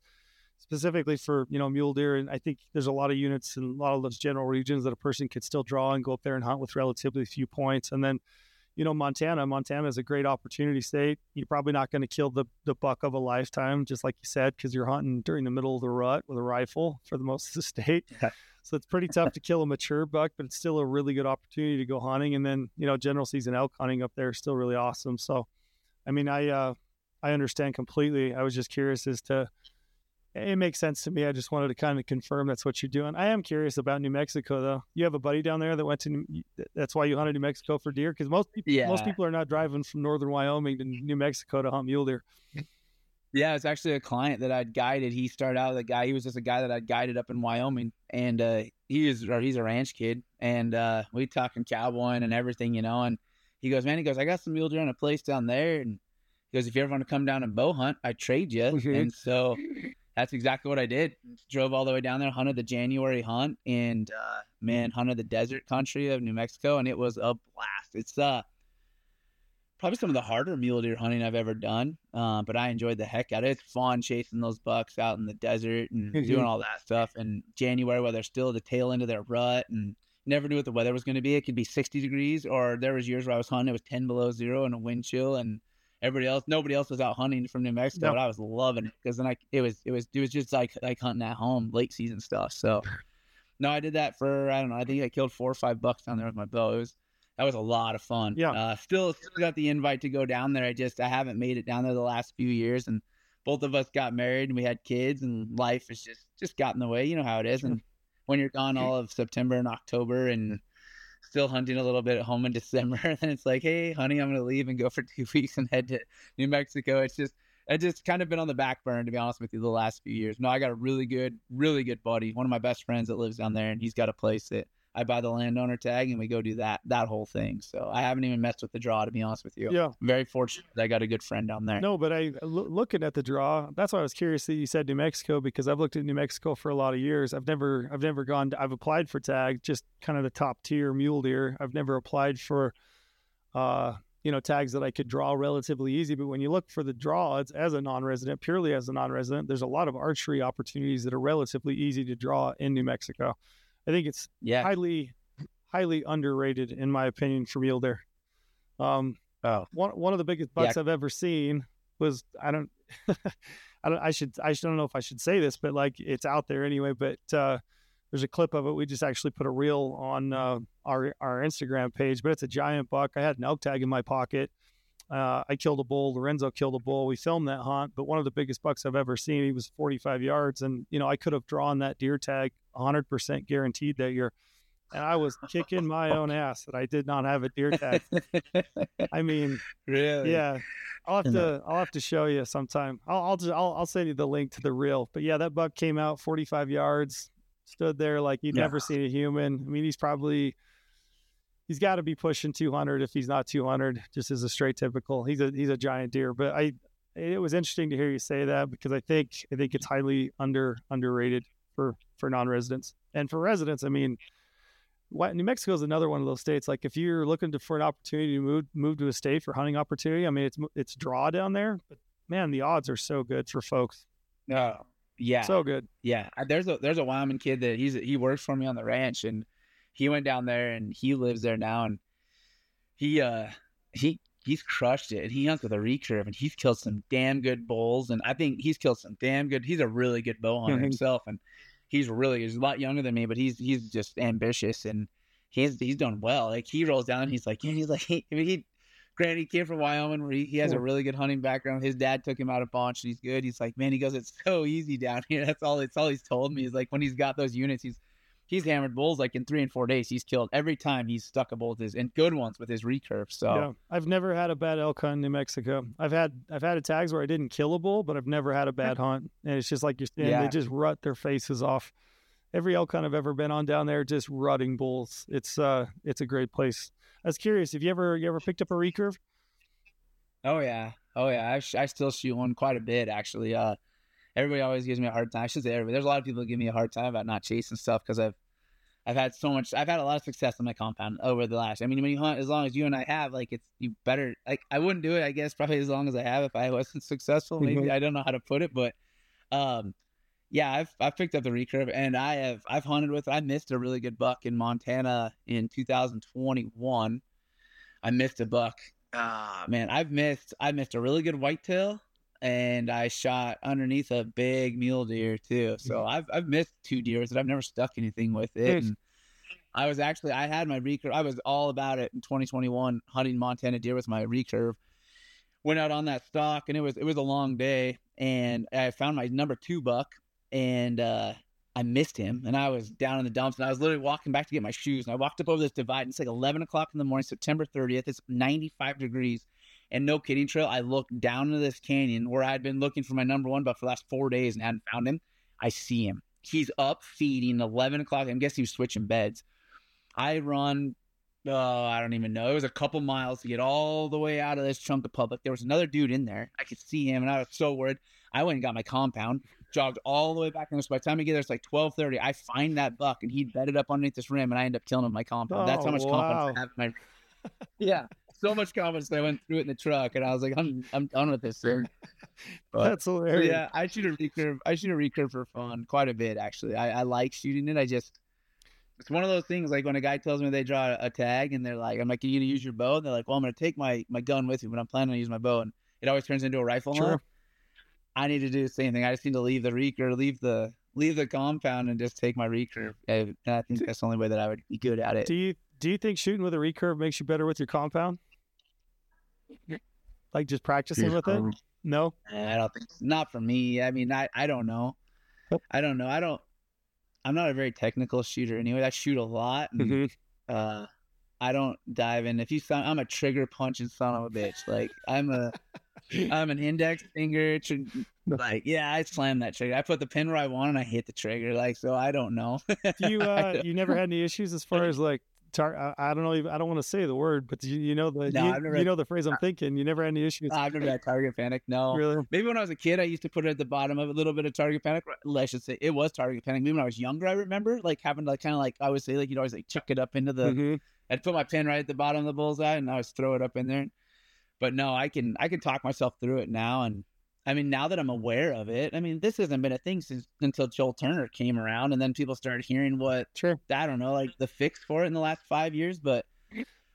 specifically for, you know, mule deer. And I think there's a lot of units and a lot of those general regions that a person could still draw and go up there and hunt with relatively few points. And then, you know, Montana, Montana is a great opportunity state. You're probably not going to kill the, the buck of a lifetime, just like you said, because you're hunting during the middle of the rut with a rifle for the most of the state. Yeah. So it's pretty tough to kill a mature buck, but it's still a really good opportunity to go hunting. And then, you know, general season elk hunting up there is still really awesome. So, I mean, I uh, I understand completely. I was just curious as to, it makes sense to me. I just wanted to kind of confirm that's what you're doing. I am curious about New Mexico, though. You have a buddy down there that went to, New, that's why you hunted New Mexico for deer? Because most, yeah. most people are not driving from northern Wyoming to New Mexico to hunt mule deer. Yeah, it's actually a client that I'd guided. He started out as a guy, he was just a guy that I'd guided up in Wyoming. And uh, he is, or he's a ranch kid. And uh, we talking cowboying and everything, you know, and he goes, man, he goes, I got some mule deer in a place down there. And he goes, if you ever want to come down and bow hunt, I trade you. Mm-hmm. And so that's exactly what I did. Drove all the way down there, hunted the January hunt, and uh, man, hunted the desert country of New Mexico. And it was a blast. It's uh, probably some of the harder mule deer hunting I've ever done. Uh, but I enjoyed the heck out of it. It's fun chasing those bucks out in the desert and mm-hmm. doing all that stuff. And January, where they're still at the tail end of their rut and never knew what the weather was going to be. It could be sixty degrees, or there was years where I was hunting, it was ten below zero and a wind chill, and everybody else, nobody else was out hunting from New Mexico. Nope. But I was loving it, because then I, it was, it was, it was just like, like hunting at home, late season stuff. So no, I did that for, I don't know, I think I killed four or five bucks down there with my bow. It was, that was a lot of fun. Yeah. Uh, still, still got the invite to go down there. I just, I haven't made it down there the last few years, and both of us got married and we had kids, and life has just, just got in the way. You know how it is. And when you're gone all of September and October and still hunting a little bit at home in December, then it's like, hey, honey, I'm going to leave and go for two weeks and head to New Mexico. It's just, I just kind of been on the back burner, to be honest with you, the last few years. No, I got a really good, really good buddy, one of my best friends that lives down there, and he's got a place that I buy the landowner tag and we go do that, that whole thing. So I haven't even messed with the draw, to be honest with you. Yeah. I'm very fortunate that I got a good friend down there. No, but I l- looking at the draw, that's why I was curious that you said New Mexico, because I've looked at New Mexico for a lot of years. I've never, I've never gone to, I've applied for tag, just kind of the top tier mule deer. I've never applied for, uh, you know, tags that I could draw relatively easy. But when you look for the draw, it's as a non-resident, purely as a non-resident, there's a lot of archery opportunities that are relatively easy to draw in New Mexico. I think it's yeah. highly, highly underrated, in my opinion, for mule deer. Um, oh. one one of the biggest bucks yeah. I've ever seen was, I don't, I don't, I should, I don't know if I should say this, but like it's out there anyway. But uh, there's a clip of it. We just actually put a reel on uh, our our Instagram page, but it's a giant buck. I had an elk tag in my pocket. Uh, I killed a bull. Lorenzo killed a bull. We filmed that hunt, but one of the biggest bucks I've ever seen, he was forty-five yards, and you know I could have drawn that deer tag one hundred percent guaranteed that year, and I was kicking my own ass that I did not have a deer tag. I mean, really? Yeah, I'll have to I'll have to show you sometime. I'll I'll just, I'll, I'll send you the link to the reel. But yeah, that buck came out forty-five yards, stood there like you'd yeah. never seen a human. I mean, he's probably. He's got to be pushing two hundred if he's not two hundred, just as a straight typical. He's a he's a giant deer. But I, it was interesting to hear you say that, because I think I think it's highly under underrated for, for non-residents. And for residents, I mean, what, New Mexico is another one of those states. Like if you're looking to, for an opportunity to move move to a state for hunting opportunity, I mean, it's it's draw down there. But man, the odds are so good for folks. Oh, yeah, so good. Yeah, there's a there's a Wyoming kid that he's he works for me on the ranch, and he went down there and he lives there now, and he uh he he's crushed it, and he hunts with a recurve, and he's killed some damn good bulls, and I think he's killed some damn good he's a really good bow hunter mm-hmm. himself, and he's really he's a lot younger than me, but he's he's just ambitious, and he's he's done well. Like he rolls down and he's like, yeah, he's like he, I mean, he granted he came from Wyoming where he, he has cool. a really good hunting background. His dad took him out a bunch and he's good. He's like, man, he goes, it's so easy down here. That's all it's all he's told me is like when he's got those units, he's he's hammered bulls like in three and four days. He's killed every time he's stuck a bull with his, and good ones with his recurve. So yeah, I've never had a bad elk hunt in New Mexico. I've had I've had tags where I didn't kill a bull, but I've never had a bad hunt. And it's just like you're yeah. they just rut their faces off. Every elk hunt I've ever been on down there, just rutting bulls. It's uh, it's a great place. I was curious, have you ever you ever picked up a recurve? Oh yeah, oh yeah. I, sh- I still shoot one quite a bit actually. Uh, everybody always gives me a hard time. I should say everybody. There's a lot of people that give me a hard time about not chasing stuff because I've I've had so much. I've had a lot of success in my compound over the last. I mean, when you hunt as long as you and I have, like it's you better. Like I wouldn't do it, I guess, probably as long as I have if I wasn't successful. Maybe mm-hmm. I don't know how to put it, but um. Yeah, I've I've picked up the recurve, and I have I've hunted with. I missed a really good buck in Montana in two thousand twenty-one. I missed a buck. Ah man, I've missed I missed a really good whitetail, and I shot underneath a big mule deer too. So I've I've missed two deers that I've never stuck anything with it. And I was actually I had my recurve. I was all about it in twenty twenty-one, hunting Montana deer with my recurve. Went out on that stock, and it was it was a long day, and I found my number two buck. And uh, I missed him, and I was down in the dumps, and I was literally walking back to get my shoes, and I walked up over this divide, and it's like eleven o'clock in the morning, September thirtieth, it's ninety-five degrees, and no kidding, Trail, I looked down into this canyon where I'd been looking for my number one buck for the last four days and hadn't found him. I see him. He's up feeding eleven o'clock. I guess he was switching beds. I run, oh, I don't even know. It was a couple miles to get all the way out of this chunk of public. There was another dude in there. I could see him, and I was so worried. I went and got my compound, jogged all the way back in this. By the time we get there, it's like twelve thirty. I find that buck, and he'd bedded up underneath this rim, and I end up killing him with my compound. Oh, that's how much wow. confidence I have in my yeah, so much confidence that I went through it in the truck, and I was like, I'm I'm done with this thing. But, that's hilarious. Yeah, I shoot a recurve. I shoot a recurve for fun quite a bit, actually. I, I like shooting it. I just it's one of those things, like when a guy tells me they draw a, a tag, and they're like, I'm like, are you gonna use your bow? And they're like, well, I'm gonna take my my gun with me, but I'm planning on using my bow, and it always turns into a rifle sure. hunt. I need to do the same thing. I just need to leave the recurve, leave the leave the compound, and just take my recurve. And I think that's the only way that I would be good at it. Do you do you think shooting with a recurve makes you better with your compound? Like just practicing with it? No, I don't think so. Not for me. I mean, I, I don't know. I don't know. I don't. I'm not a very technical shooter anyway. I shoot a lot. And, mm-hmm. uh, I don't dive in. If you sound, I'm a trigger punching son of a bitch. Like I'm a. I'm an index finger, tr- like yeah. I slammed that trigger. I put the pin where I want, and I hit the trigger. Like so, I don't know. Do you uh, don't. You never had any issues as far as like tar- I, I don't know. Even, I don't want to say the word, but you, you know the no, you, I've never you had, know the phrase I'm uh, thinking. You never had any issues. I've never had target panic. No, really. Maybe when I was a kid, I used to put it at the bottom of a little bit of target panic. Let's just say it was target panic. Maybe when I was younger, I remember like having to like kind of like I would say like you'd always like chuck it up into the. Mm-hmm. I'd put my pin right at the bottom of the bullseye, and I always throw it up in there. But no, I can I can talk myself through it now, and I mean now that I'm aware of it, I mean this hasn't been a thing since until Joel Turner came around, and then people started hearing what sure. I don't know like the fix for it in the last five years. But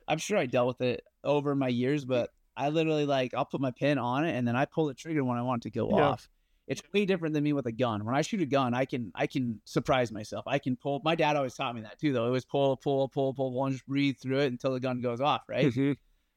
I'm sure I dealt with it over my years. But I literally like I'll put my pin on it, and then I pull the trigger when I want it to go yeah. off. It's way different than me with a gun. When I shoot a gun, I can I can surprise myself. I can pull. My dad always taught me that too, though. It was pull, pull, pull, pull, pull, and just breathe through it until the gun goes off, right? Mm-hmm.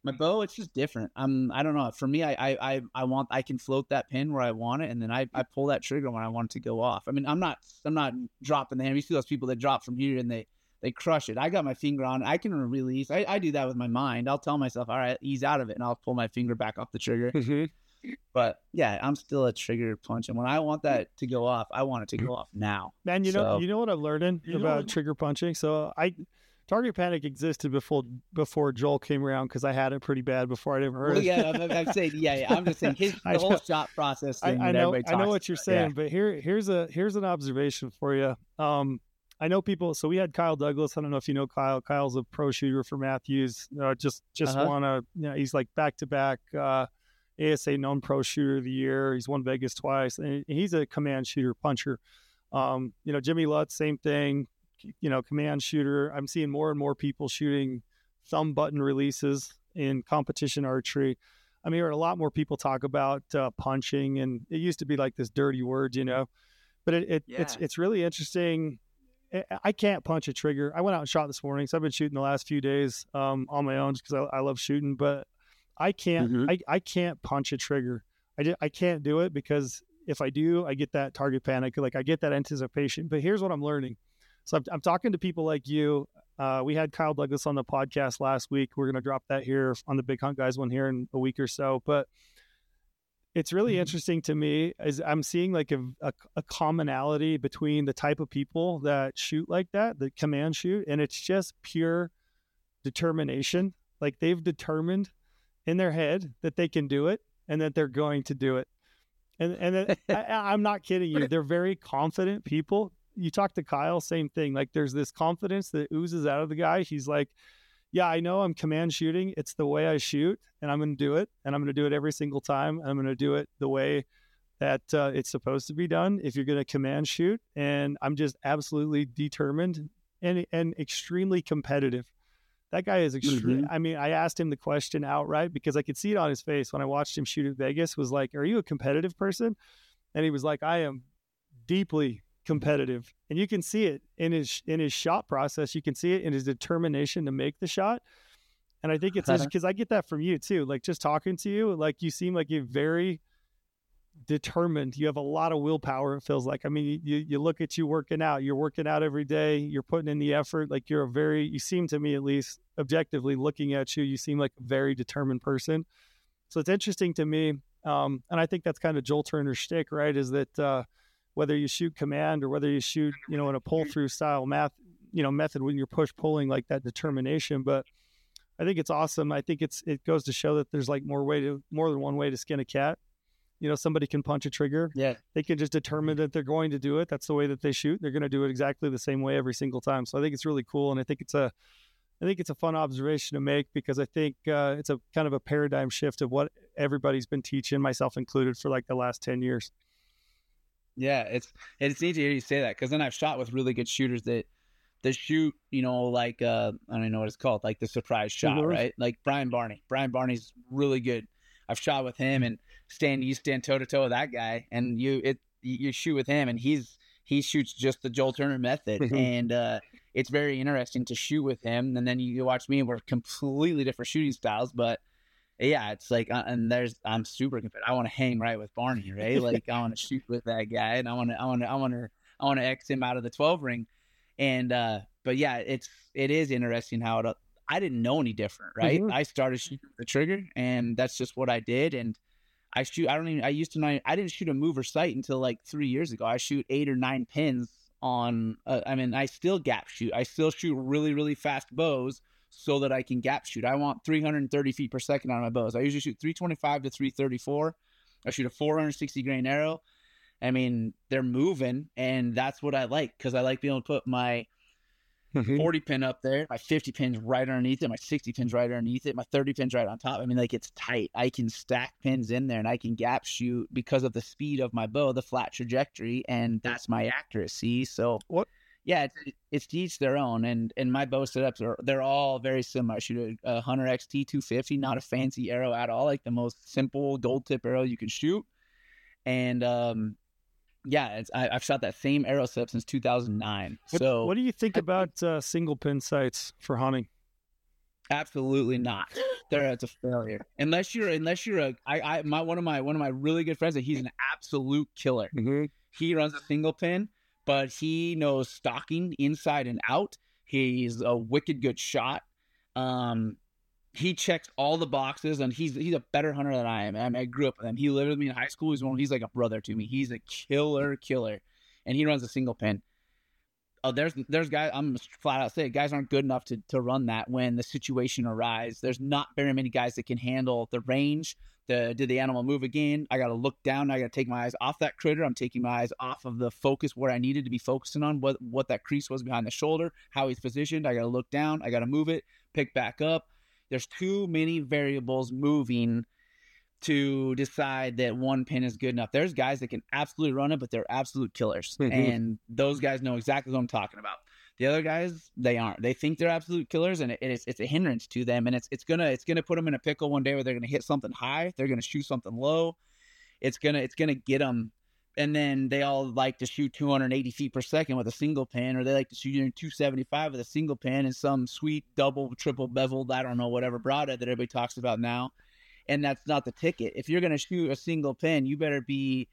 My bow, it's just different. I'm, I don't know. For me, I, I, I want, I can float that pin where I want it, and then I, I pull that trigger when I want it to go off. I mean, I'm not, I'm not dropping the hammer. You see those people that drop from here and they, they crush it. I got my finger on it. I can release. I, I do that with my mind. I'll tell myself, all right, ease out of it, and I'll pull my finger back off the trigger. Mm-hmm. But yeah, I'm still a trigger punch, and when I want that to go off, I want it to go off now. Man, you so, know, you know what I'm learning about what? Trigger punching. So I. Target panic existed before before Joel came around because I had it pretty bad before I'd ever heard well, it. Yeah, I'm, I'm saying, yeah, yeah, I'm just saying his, the whole shot process. Thing I, I know, I know what you're about, saying, yeah. but here, here's a here's an observation for you. Um, I know people. So we had Kyle Douglas. I don't know if you know Kyle. Kyle's a pro shooter for Matthews. Uh, just just uh-huh. wanna, you know, he's like back to back A S A known pro shooter of the year. He's won Vegas twice, and he's a command shooter puncher. Um, you know, Jimmy Lutz, same thing. You know, command shooter. I'm seeing more and more people shooting thumb button releases in competition archery. I mean, there are a lot more people talk about uh, punching, and it used to be like this dirty word, you know, but it, it yeah. it's it's really interesting. I can't punch a trigger. I went out and shot this morning, so I've been shooting the last few days um, on my own because I, I love shooting, but I can't mm-hmm. I, I can't punch a trigger. I just, I can't do it because if I do, I get that target panic. Like I get that anticipation. But here's what I'm learning. So I'm, I'm talking to people like you. Uh, we had Kyle Douglas on the podcast last week. We're going to drop that here on the Big Hunt Guys one here in a week or so. But it's really mm-hmm. interesting to me is I'm seeing like a, a, a commonality between the type of people that shoot like that, the command shoot, and it's just pure determination. Like they've determined in their head that they can do it and that they're going to do it. And and then, I, I'm not kidding you. They're very confident people. You talk to Kyle, same thing. Like there's this confidence that oozes out of the guy. He's like, yeah, I know I'm command shooting. It's the way I shoot and I'm going to do it. And I'm going to do it every single time. I'm going to do it the way that uh, it's supposed to be done. If you're going to command shoot, and I'm just absolutely determined and, and extremely competitive. That guy is extreme. Mm-hmm. I mean, I asked him the question outright because I could see it on his face when I watched him shoot at Vegas, was like, are you a competitive person? And he was like, I am deeply competitive. And you can see it in his, in his shot process. You can see it in his determination to make the shot. And I think it's because I get that from you too. Like just talking to you, like you seem like you're very determined. You have a lot of willpower. It feels like, I mean, you, you look at you working out, you're working out every day, you're putting in the effort. Like you're a very, you seem to me at least, objectively looking at you, you seem like a very determined person. So it's interesting to me. Um, and I think that's kind of Joel Turner's shtick, right? Is that uh, whether you shoot command or whether you shoot, you know, in a pull through style math, you know, method when you're push pulling, like that determination. But I think it's awesome. I think it's, it goes to show that there's like more way to, more than one way to skin a cat. You know, somebody can punch a trigger. Yeah. They can just determine that they're going to do it. That's the way that they shoot. They're going to do it exactly the same way every single time. So I think it's really cool. And I think it's a, I think it's a fun observation to make because I think uh, it's a kind of a paradigm shift of what everybody's been teaching, myself included, for like the last ten years. Yeah, it's it's neat to hear you say that because then I've shot with really good shooters that that shoot, you know, like uh, I don't even know what it's called, like the surprise shot, mm-hmm. right? Like Brian Barney. Brian Barney's really good. I've shot with him and stand you stand toe to toe with that guy, and you it you shoot with him, and he's he shoots just the Joel Turner method, mm-hmm. and uh, it's very interesting to shoot with him. And then you watch me, and we're completely different shooting styles. But yeah, it's like, uh, and there's, I'm super competitive. I want to hang right with Barney, right? Like I want to shoot with that guy, and I want to, I want to, I want to, I want to X him out of the twelve ring. And uh, but yeah, it's it is interesting how it. I didn't know any different, right? Mm-hmm. I started shooting with the trigger, and that's just what I did, and. I shoot, I don't even, I used to not, I didn't shoot a move or sight until like three years ago. I shoot eight or nine pins on, uh, I mean, I still gap shoot. I still shoot really, really fast bows so that I can gap shoot. I want three hundred thirty feet per second on my bows. I usually shoot three twenty-five to three thirty-four. I shoot a four sixty grain arrow. I mean, they're moving, and that's what I like because I like being able to put my mm-hmm. forty pin up there, my fifty pin's right underneath it, my sixty pin's right underneath it, my thirty pin's right on top. I mean, like, it's tight. I can stack pins in there, and I can gap shoot because of the speed of my bow, the flat trajectory, and that's my accuracy. So what? Yeah, it's, it's to each their own, and and my bow setups are, they're all very similar. I shoot a, a Hunter X T two fifty, not a fancy arrow at all, like the most simple gold tip arrow you can shoot. And um yeah, it's, I, I've shot that same arrow setup since two thousand nine. What, so, what do you think about uh, single pin sights for hunting? Absolutely not. There, it's a failure. Unless you're, unless you're a, I, I, my one of my one of my really good friends, he's an absolute killer. Mm-hmm. He runs a single pin, but he knows stalking inside and out. He's a wicked good shot. Um, he checks all the boxes, and he's he's a better hunter than I am. I mean, I grew up with him. He lived with me in high school. He's one. He's like a brother to me. He's a killer, killer, and he runs a single pin. Oh, there's there's guys. I'm flat out saying guys aren't good enough to to run that when the situation arises. There's not very many guys that can handle the range. The did the animal move again? I got to look down. I got to take my eyes off that critter. I'm taking my eyes off of the focus where I needed to be focusing on what what that crease was behind the shoulder, how he's positioned. I got to look down. I got to move it, pick back up. There's too many variables moving to decide that one pin is good enough. There's guys that can absolutely run it, but they're absolute killers. Mm-hmm. And those guys know exactly what I'm talking about. The other guys, they aren't. They think they're absolute killers, and it, it's it's a hindrance to them. And it's it's gonna it's gonna put them in a pickle one day where they're gonna hit something high, they're gonna shoot something low. It's gonna it's gonna get them. And then they all like to shoot two hundred eighty feet per second with a single pin, or they like to shoot two seventy-five with a single pin and some sweet double, triple beveled, I don't know, whatever Brada that everybody talks about now. And that's not the ticket. If you're going to shoot a single pin, you better be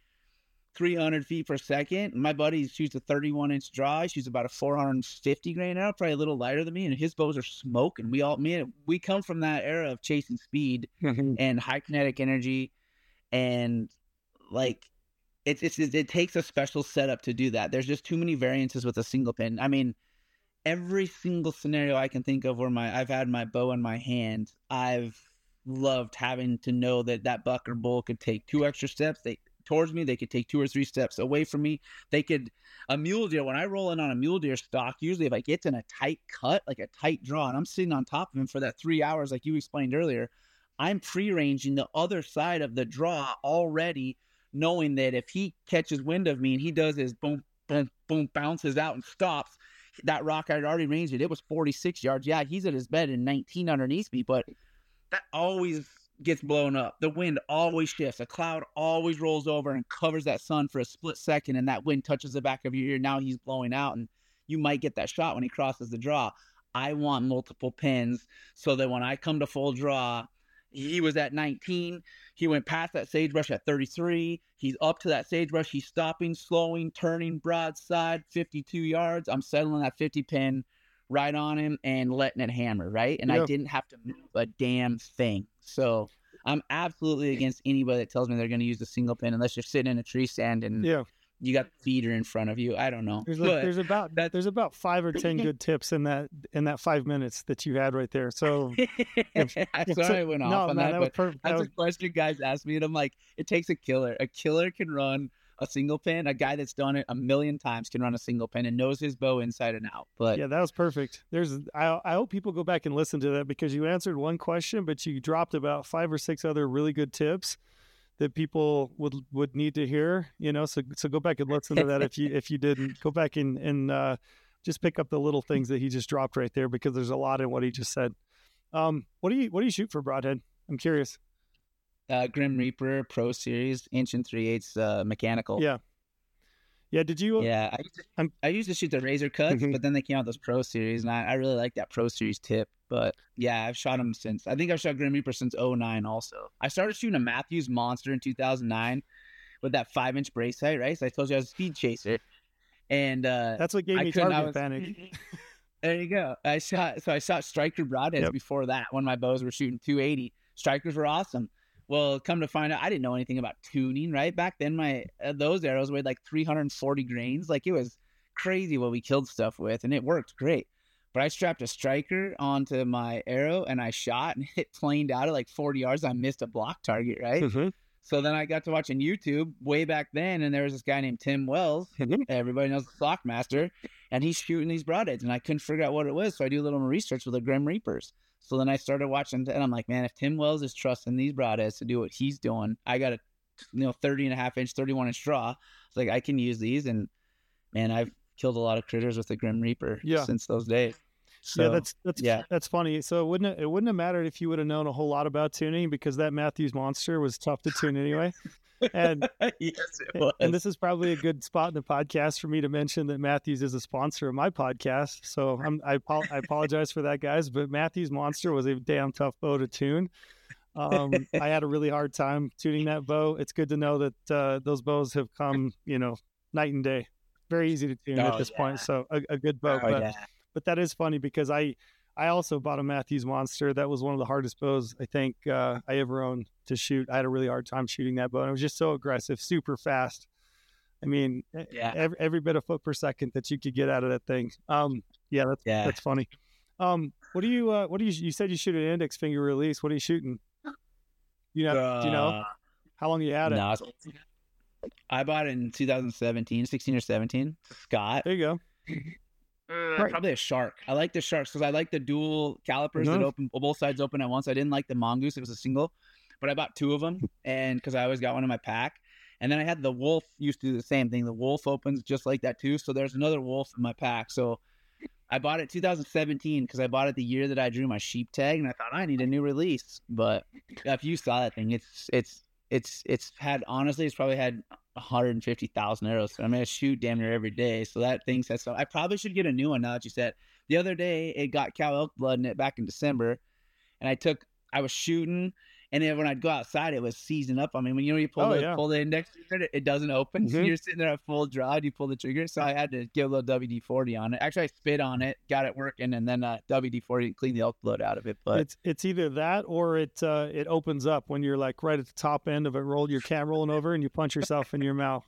three hundred feet per second. My buddy shoots a thirty-one inch draw. He shoots about a four hundred fifty grain arrow, probably a little lighter than me. And his bows are smoke. And we all, man, we come from that era of chasing speed and high kinetic energy. And like, it's, it's, it takes a special setup to do that. There's just too many variances with a single pin. I mean, every single scenario I can think of where my, I've had my bow in my hand, I've loved having to know that that buck or bull could take two extra steps. They, towards me, they could take two or three steps away from me. They could, a mule deer, when I roll in on a mule deer stock, usually if I get in a tight cut, like a tight draw, and I'm sitting on top of him for that three hours, like you explained earlier, I'm pre-ranging the other side of the draw already, knowing that if he catches wind of me and he does his boom, boom, boom, bounces out and stops, that rock, I'd already ranged it. It was forty-six yards. Yeah, he's at his bed in nineteen underneath me, but that always gets blown up. The wind always shifts. A cloud always rolls over and covers that sun for a split second, and that wind touches the back of your ear. Now he's blowing out, and you might get that shot when he crosses the draw. I want multiple pins so that when I come to full draw, he was at nineteen. He went past that sagebrush at thirty-three. He's up to that sagebrush. He's stopping, slowing, turning broadside, fifty-two yards. I'm settling that fifty pin right on him and letting it hammer, right? And yeah. I didn't have to move a damn thing. So I'm absolutely against anybody that tells me they're going to use a single pin unless you're sitting in a tree stand and yeah. you got the feeder in front of you. I don't know. There's, like, there's about there's about five or ten good tips in that in that five minutes that you had right there. So if, I'm if, sorry so, I went off no, on man, that, that but perfect. That's that was... a question guys asked me, and I'm like, it takes a killer. A killer can run a single pin. A guy that's done it a million times can run a single pin and knows his bow inside and out. But yeah, that was perfect. There's I I hope people go back and listen to that, because you answered one question, but you dropped about five or six other really good tips that people would would need to hear, you know, so so go back and listen to that. if you if you didn't, go back and, and uh, just pick up the little things that he just dropped right there, because there's a lot in what he just said. Um, what do you what do you shoot for broadhead? I'm curious. Uh, Grim Reaper Pro Series, inch and three eighths uh, mechanical. Yeah, yeah. Did you? Yeah, I used to, I'm... I used to shoot the razor cuts, but then they came out with those Pro Series, and I, I really like that Pro Series tip. But yeah, I've shot them since. I think I've shot Grim Reaper since oh nine also. I started shooting a Matthews Monster in two thousand nine with that five inch brace sight, right? So I told you I was a speed chaser. And uh, that's what gave I me target was, panic. There you go. I shot So I shot Striker broadheads yep. before that when my bows were shooting two eighty. Strikers were awesome. Well, come to find out, I didn't know anything about tuning, right? Back then, my uh, those arrows weighed like three hundred forty grains. Like, it was crazy what we killed stuff with, and it worked great. But I strapped a Striker onto my arrow, and I shot, and it planed out at like forty yards. I missed a block target, right? Mm-hmm. So then I got to watching YouTube way back then, and there was this guy named Tim Wells. Mm-hmm. Everybody knows the Sock Master. And he's shooting these broadheads, and I couldn't figure out what it was. So I do a little more research with the Grim Reapers. So then I started watching, and I'm like, man, if Tim Wells is trusting these broadheads to do what he's doing, I got a you know thirty and a half inch, thirty-one inch draw. It's like, I can use these, and man, I've killed a lot of critters with the Grim Reaper yeah. since those days. So, yeah, that's that's yeah. that's funny. So it wouldn't it wouldn't have mattered if you would have known a whole lot about tuning, because that Matthews Monster was tough to tune anyway. And yes, it was. And this is probably a good spot in the podcast for me to mention that Matthews is a sponsor of my podcast. So I'm, I I apologize for that, guys. But Matthews Monster was a damn tough bow to tune. Um, I had a really hard time tuning that bow. It's good to know that uh, those bows have come, you know, night and day. Very easy to tune oh, at this yeah. point. So a, a good bow. Oh, but, yeah. but that is funny, because I I also bought a Matthews Monster. That was one of the hardest bows I think uh, I ever owned to shoot. I had a really hard time shooting that bow. And it was just so aggressive, super fast. I mean, yeah. every, every bit of foot per second that you could get out of that thing. Um, yeah, that's yeah. that's funny. Um, what do you uh, what do you you said you shoot an index finger release? What are you shooting? You know, uh, do you know how long you had it? No, I bought it in two thousand seventeen, sixteen or seventeen. Scott, there you go. Uh, right. Probably a shark. I like the sharks because I like the dual calipers no. that open both sides open at once. I didn't like the mongoose; it was a single. But I bought two of them, and because I always got one in my pack. And then I had the wolf. Used to do the same thing. The wolf opens just like that too. So there's another wolf in my pack. So I bought it two thousand seventeen because I bought it the year that I drew my sheep tag, and I thought I need a new release. But if you saw that thing, it's it's it's it's had honestly, it's probably had one hundred fifty thousand arrows. So I'm gonna shoot damn near every day. So that thing says so. I probably should get a new one now that you said. The other day, it got cow elk blood in it back in December, and I took. I was shooting, And then when I'd go outside, it was seasoned up. I mean, when you know you pull, oh, the, yeah. pull the index, it doesn't open. Mm-hmm. So you're sitting there at full draw, you pull the trigger. So I had to get a little W D forty on it. Actually, I spit on it, got it working, and then uh, W D forty cleaned the elk blood out of it. But it's it's either that or it uh, it opens up when you're like right at the top end of it. Roll your cam rolling over, and you punch yourself in your mouth.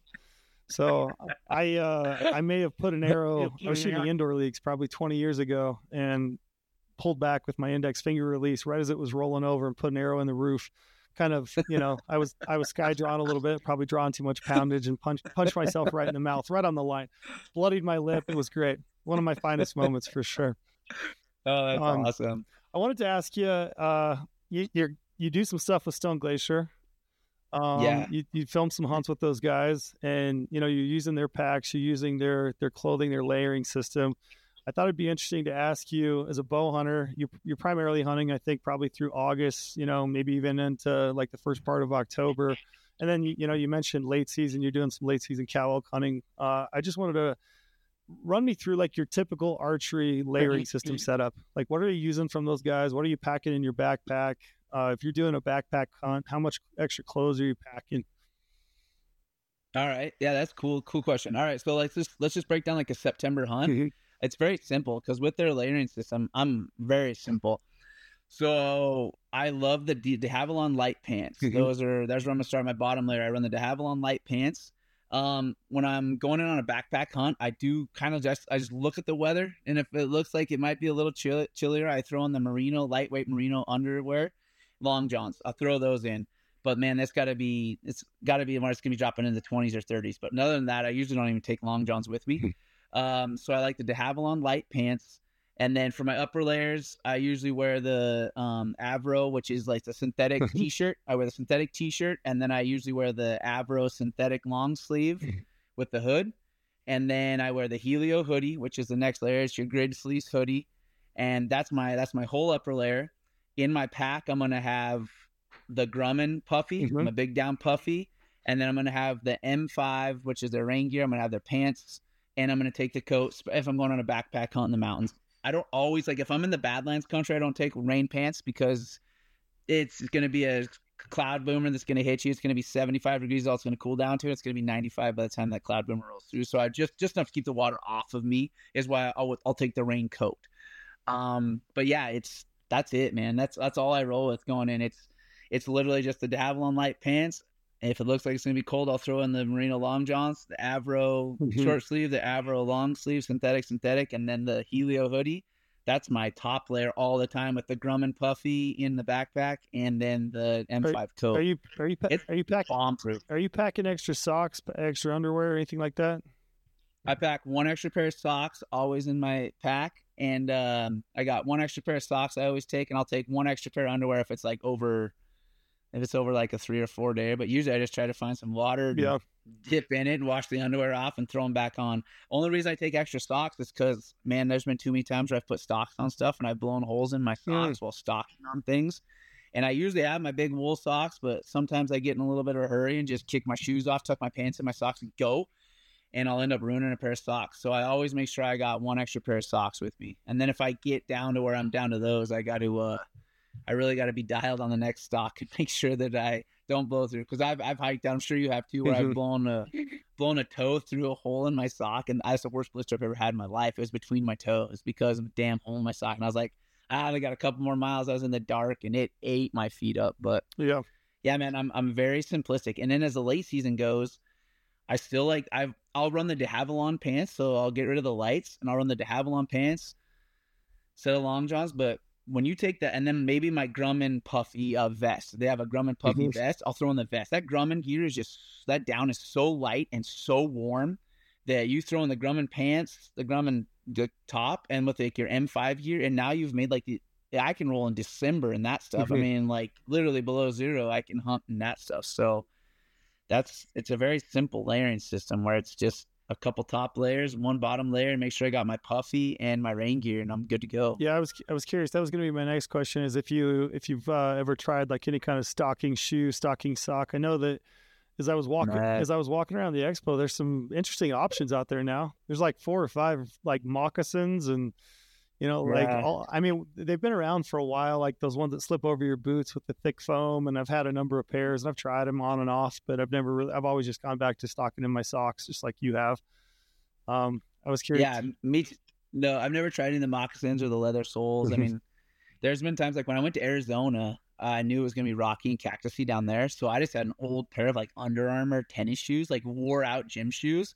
So I uh, I may have put an arrow. I was shooting indoor leagues probably twenty years ago, and pulled back with my index finger release right as it was rolling over and put an arrow in the roof. Kind of, you know, I was I was sky drawn a little bit, probably drawing too much poundage, and punched punched myself right in the mouth, right on the line. Bloodied my lip. It was great. One of my finest moments for sure. Oh, that's um, awesome. I wanted to ask you, uh, you you're, you do some stuff with Stone Glacier. Um, yeah. You, you filmed some hunts with those guys, and, you know, you're using their packs, you're using their, their clothing, their layering system. I thought it'd be interesting to ask you, as a bow hunter, you, you're primarily hunting, I think, probably through August, you know, maybe even into like the first part of October. And then, you, you know, you mentioned late season, you're doing some late season cow elk hunting. Uh, I just wanted to run me through like your typical archery layering system setup. Like, what are you using from those guys? What are you packing in your backpack? Uh, if you're doing a backpack hunt, how much extra clothes are you packing? All right. Yeah, that's cool. Cool question. All right. So let's just, let's just break down like a September hunt. Mm-hmm. It's very simple because with their layering system, I'm very simple. So I love the De, De Havilland light pants. Mm-hmm. Those are, that's where I'm going to start my bottom layer. I run the De Havilland light pants. Um, when I'm going in on a backpack hunt, I do kind of just, I just look at the weather. And if it looks like it might be a little chill, chillier, I throw in the Merino, lightweight Merino underwear. Long johns, I'll throw those in, but man, that's got to be it's got to be when it's gonna be dropping in the twenties or thirties. But other than that, I usually don't even take long johns with me. um, so I like the De Havilland light pants, and then for my upper layers, I usually wear the um, Avro, which is like the synthetic T-shirt. I wear the synthetic T-shirt, and then I usually wear the Avro synthetic long sleeve with the hood, and then I wear the Helio hoodie, which is the next layer. It's your grid fleece hoodie, and that's my that's my whole upper layer. In my pack, I'm going to have the Grumman Puffy, mm-hmm. my big down Puffy, and then I'm going to have the M five, which is their rain gear. I'm going to have their pants, and I'm going to take the coat if I'm going on a backpack hunt in the mountains. I don't always, like if I'm in the Badlands country, I don't take rain pants because it's going to be a cloud boomer that's going to hit you. It's going to be seventy-five degrees. All it's going to cool down to. It's going to be ninety-five by the time that cloud boomer rolls through. So I just, just enough to keep the water off of me is why I'll, I'll take the rain coat. Um, but yeah, it's, That's it, man. That's that's all I roll with going in. It's it's literally just the De Havilland light pants. And if it looks like it's going to be cold, I'll throw in the Merino long johns, the Avro mm-hmm. short sleeve, the Avro long sleeve, synthetic, synthetic, and then the Helio hoodie. That's my top layer all the time with the Grumman Puffy in the backpack and then the M five are, coat. Are you are you pa- are you packing bomb-proof. Are you packing extra socks, extra underwear, or anything like that? I pack one extra pair of socks always in my pack. And um, I got one extra pair of socks I always take, and I'll take one extra pair of underwear if it's like over, if it's over like a three or four day. But usually I just try to find some water, yeah. dip in it, and wash the underwear off, and throw them back on. Only reason I take extra socks is because, man, there's been too many times where I've put socks on stuff and I've blown holes in my socks mm. while stocking on things. And I usually have my big wool socks, but sometimes I get in a little bit of a hurry and just kick my shoes off, tuck my pants in my socks, and go. And I'll end up ruining a pair of socks. So I always make sure I got one extra pair of socks with me. And then if I get down to where I'm down to those, I got to, uh, I really got to be dialed on the next stock and make sure that I don't blow through. Cause I've, I've hiked down, I'm sure you have too, where I've blown a, blown a toe through a hole in my sock. And that's the worst blister I've ever had in my life. It was between my toes because of a damn hole in my sock. And I was like, ah, I got a couple more miles. I was in the dark and it ate my feet up. But yeah, yeah, man, I'm, I'm very simplistic. And then as the late season goes, I still like I've I'll run the De Havilland pants, so I'll get rid of the lights and I'll run the De Havilland pants instead of long johns. But when you take that, and then maybe my Grumman Puffy uh, vest, they have a Grumman Puffy mm-hmm. vest. I'll throw in the vest. That Grumman gear is just that down is so light and so warm that you throw in the Grumman pants, the Grumman the top, and with like your M five gear, and now you've made like the I can roll in December and that stuff. Mm-hmm. I mean, like literally below zero, I can hunt and that stuff. So. That's it's a very simple layering system where it's just a couple top layers, one bottom layer, and make sure I got my Puffy and my rain gear, and I'm good to go. Yeah, I was I was curious. That was going to be my next question: is if you if you've uh, ever tried like any kind of stocking shoe, stocking sock. I know that as I was walking right. as I was walking around the expo, there's some interesting options out there now. There's like four or five like moccasins and. You know, yeah. like, all, I mean, they've been around for a while, like those ones that slip over your boots with the thick foam. And I've had a number of pairs and I've tried them on and off, but I've never really, I've always just gone back to stocking in my socks, just like you have. Um, I was curious. Yeah, me too. No, I've never tried any of the moccasins or the leather soles. I mean, there's been times like when I went to Arizona, uh, I knew it was going to be rocky and cactusy down there. So I just had an old pair of like Under Armour tennis shoes, like wore out gym shoes.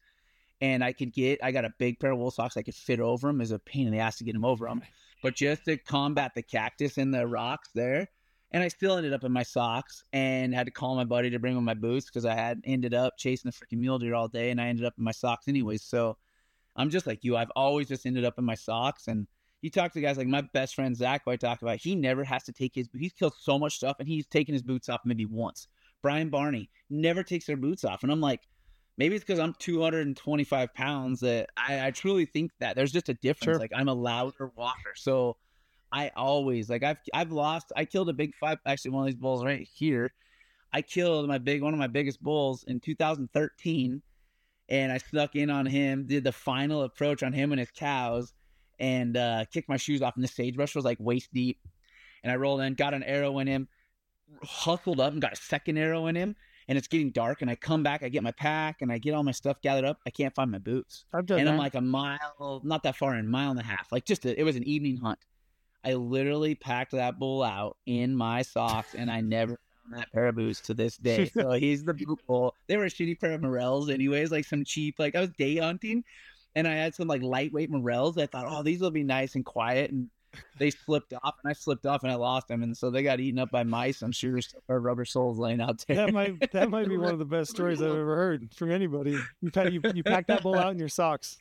And I could get, I got a big pair of wool socks I could fit over them. It was a pain in the ass to get them over them. But just to combat the cactus and the rocks there. And I still ended up in my socks and had to call my buddy to bring him my boots because I had ended up chasing the freaking mule deer all day and I ended up in my socks anyways. So I'm just like you. I've always just ended up in my socks. And you talk to guys like my best friend, Zach, who I talked about, he never has to take his, he's killed so much stuff and he's taken his boots off maybe once. Brian Barney never takes their boots off. And I'm like, maybe it's because I'm two hundred twenty-five pounds that I, I truly think that there's just a difference. Sure. Like I'm a louder walker. So I always like I've, I've lost, I killed a big five, actually one of these bulls right here. I killed my big, one of my biggest bulls in two thousand thirteen. And I snuck in on him, did the final approach on him and his cows, and uh, kicked my shoes off. And the sagebrush was like waist deep. And I rolled in, got an arrow in him, hustled up and got a second arrow in him. And it's getting dark. And I come back, I get my pack, and I get all my stuff gathered up. I can't find my boots. I've done and that. I'm like a mile, not that far, a mile and a half. Like just a, it was an evening hunt. I literally packed that bull out in my socks, and I never that pair of boots to this day. So he's the boot bull. They were a shitty pair of morels anyways, like some cheap, like I was day hunting and I had some like lightweight morels. I thought, oh, these will be nice and quiet, and they slipped off and I slipped off and I lost them, and so they got eaten up by mice. I'm sure there's rubber soles laying out there. That might that might be one of the best stories I've ever heard from anybody. You pack, you, you packed that bull out in your socks.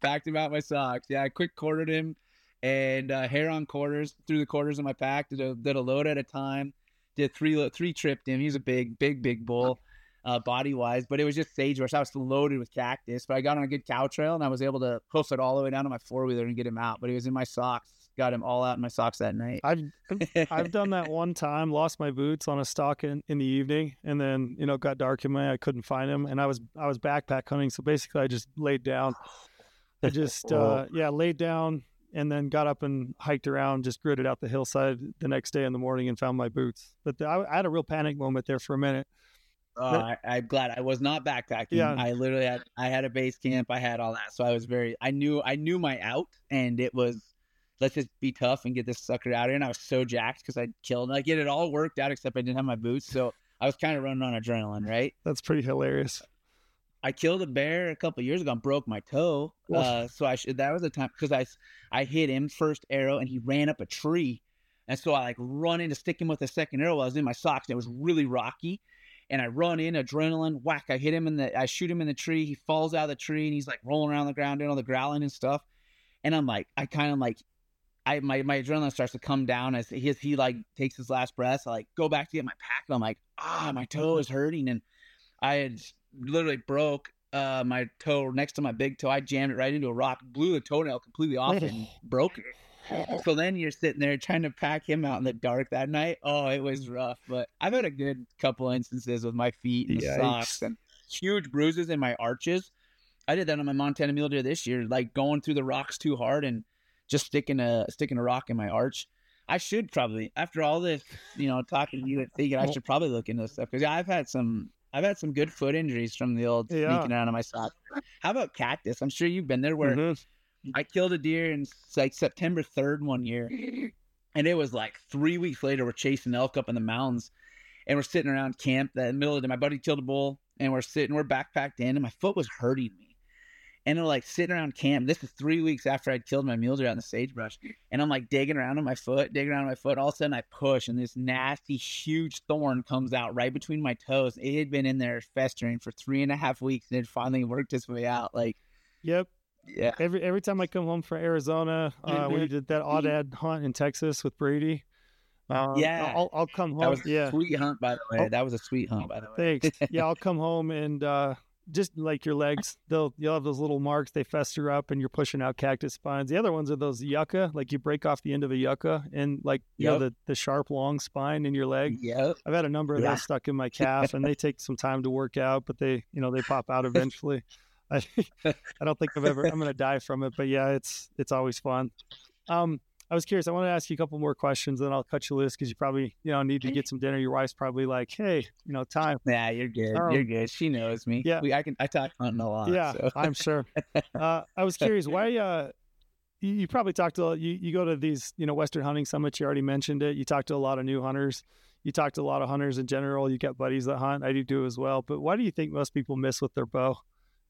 Packed him out in my socks. Yeah, I quick quartered him and uh, hair on quarters, threw the quarters in my pack, did a, did a load at a time. Did three three tripped him. He's a big, big, big bull, uh, body wise. But it was just sagebrush. I was loaded with cactus. But I got on a good cow trail and I was able to hoof it all the way down to my four wheeler and get him out. But he was in my socks. Got him all out in my socks that night. I've I've done that one time. Lost my boots on a stalk in, in the evening, and then you know got dark in my. I couldn't find him, and I was I was backpack hunting. So basically, I just laid down. I just uh, yeah laid down and then got up and hiked around, just gritted out the hillside the next day in the morning and found my boots. But the, I, I had a real panic moment there for a minute. Uh, but, I, I'm glad I was not backpacking. Yeah. I literally had, I had a base camp. I had all that. So I was very, I knew, I knew my out, and it was, let's just be tough and get this sucker out of here. And I was so jacked because I killed, like it had all worked out except I didn't have my boots. So I was kind of running on adrenaline, right? That's pretty hilarious. I killed a bear a couple of years ago and broke my toe. Uh, so I should, that was a time because I, I hit him first arrow and he ran up a tree. And so I like run in to stick him with a second arrow while I was in my socks. And it was really rocky. And I run in, adrenaline, whack. I hit him in the, I shoot him in the tree. He falls out of the tree and he's like rolling around the ground doing all the growling and stuff. And I'm like, I kind of like, I, my, my adrenaline starts to come down as he, as he like takes his last breath. I like go back to get my pack. And I'm like, ah, my toe is hurting. And I had literally broke uh my toe next to my big toe. I jammed it right into a rock, blew the toenail completely off and broke it. So then you're sitting there trying to pack him out in the dark that night. Oh, it was rough. But I've had a good couple instances with my feet and the socks and huge bruises in my arches. I did that on my Montana mule deer this year, like going through the rocks too hard and just sticking a sticking a rock in my arch. I should probably, after all this, you know, talking to you and thinking, I should probably look into this stuff because yeah, I've had some I've had some good foot injuries from the old yeah. sneaking out of my sock. How about cactus? I'm sure you've been there where mm-hmm. I killed a deer in like September third one year. And it was like three weeks later, we're chasing elk up in the mountains and we're sitting around camp that in the middle of the day. My buddy killed a bull and we're sitting, we're backpacked in and my foot was hurting me. And we're like sitting around camp. This is three weeks after I'd killed my mule deer out in the sagebrush. And I'm like digging around on my foot, digging around on my foot. All of a sudden I push and this nasty, huge thorn comes out right between my toes. It had been in there festering for three and a half weeks and it finally worked its way out. Like, yep. Yeah. Every every time I come home from Arizona, uh, we did that odd ad hunt in Texas with Brady. Um, yeah, I'll, I'll come home. That was a yeah. sweet hunt, by the way. Oh, that was a sweet hunt, by the way. Thanks. Yeah, I'll come home and... uh just like your legs, they'll you'll have those little marks. They fester up, and you're pushing out cactus spines. The other ones are those yucca, like you break off the end of a yucca, and like you yep. know the, the sharp, long spine in your leg. Yeah, I've had a number of yeah. those stuck in my calf, and they take some time to work out, but they you know they pop out eventually. I, I don't think I've ever, I'm going to die from it, but yeah, it's, it's always fun. Um, I was curious. I want to ask you a couple more questions, then I'll cut you loose because you probably, you know, need to get some dinner. Your wife's probably like, "Hey, you know, time." Nah, you're good. Um, you're good. She knows me. Yeah, we, I can. I talk hunting a lot. Yeah, so. I'm sure. Uh, I was curious why. Uh, you, you probably talk to you. You go to these, you know, Western hunting summits. You already mentioned it. You talk to a lot of new hunters. You talk to a lot of hunters in general. You got buddies that hunt. I do do as well. But why do you think most people miss with their bow?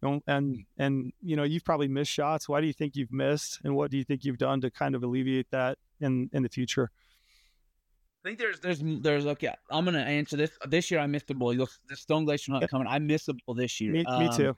And, and, and, you know, you've probably missed shots. Why do you think you've missed? And what do you think you've done to kind of alleviate that in, in the future? I think there's, there's, there's, okay, I'm going to answer this. This year I missed a bull. You'll, the Stone Glacier hunt coming. I missed a bull this year. Me, um, me too.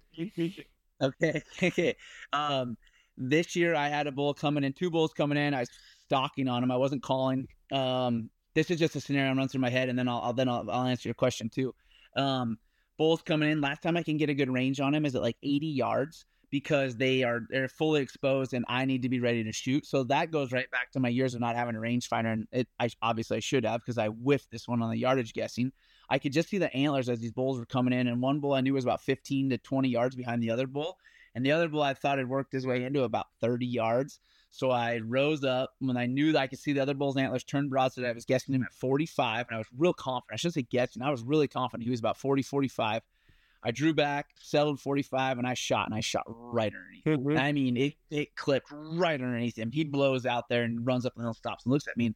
Okay. Okay. Um, this year I had a bull coming in, two bulls coming in. I was stalking on him. I wasn't calling. Um, this is just a scenario I'm running through my head, and then I'll, I'll then I'll, I'll answer your question too. Um, Bulls coming in. Last time I can get a good range on him is at like eighty yards because they are they're fully exposed and I need to be ready to shoot. So that goes right back to my years of not having a rangefinder, and it I obviously I should have because I whiffed this one on the yardage guessing. I could just see the antlers as these bulls were coming in, and one bull I knew was about fifteen to twenty yards behind the other bull, and the other bull I thought had worked his way into about thirty yards. So I rose up when I knew that I could see the other bull's antlers turn broadside. I was guessing him at forty-five, and I was real confident. I shouldn't say guessing. I was really confident. He was about forty, forty-five. I drew back, settled forty-five, and I shot, and I shot right underneath him. Mm-hmm. I mean, it, it clipped right underneath him. He blows out there and runs up the hill, stops, and looks at me. And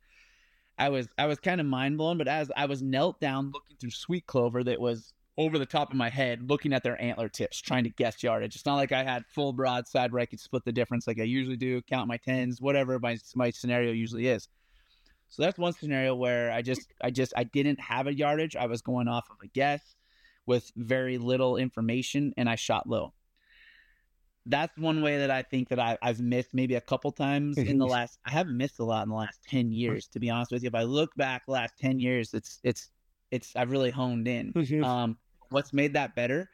I was I was kind of mind-blown, but as I was knelt down looking through sweet clover that was over the top of my head, looking at their antler tips, trying to guess yardage. It's not like I had full broadside where I could split the difference like I usually do, count my tens, whatever my my scenario usually is. So that's one scenario where I just, I just, I didn't have a yardage. I was going off of a guess with very little information, and I shot low. That's one way that I think that I, I've missed maybe a couple times in the last, I haven't missed a lot in the last ten years, to be honest with you. If I look back the last ten years, it's, it's, it's, I've really honed in. Um, What's made that better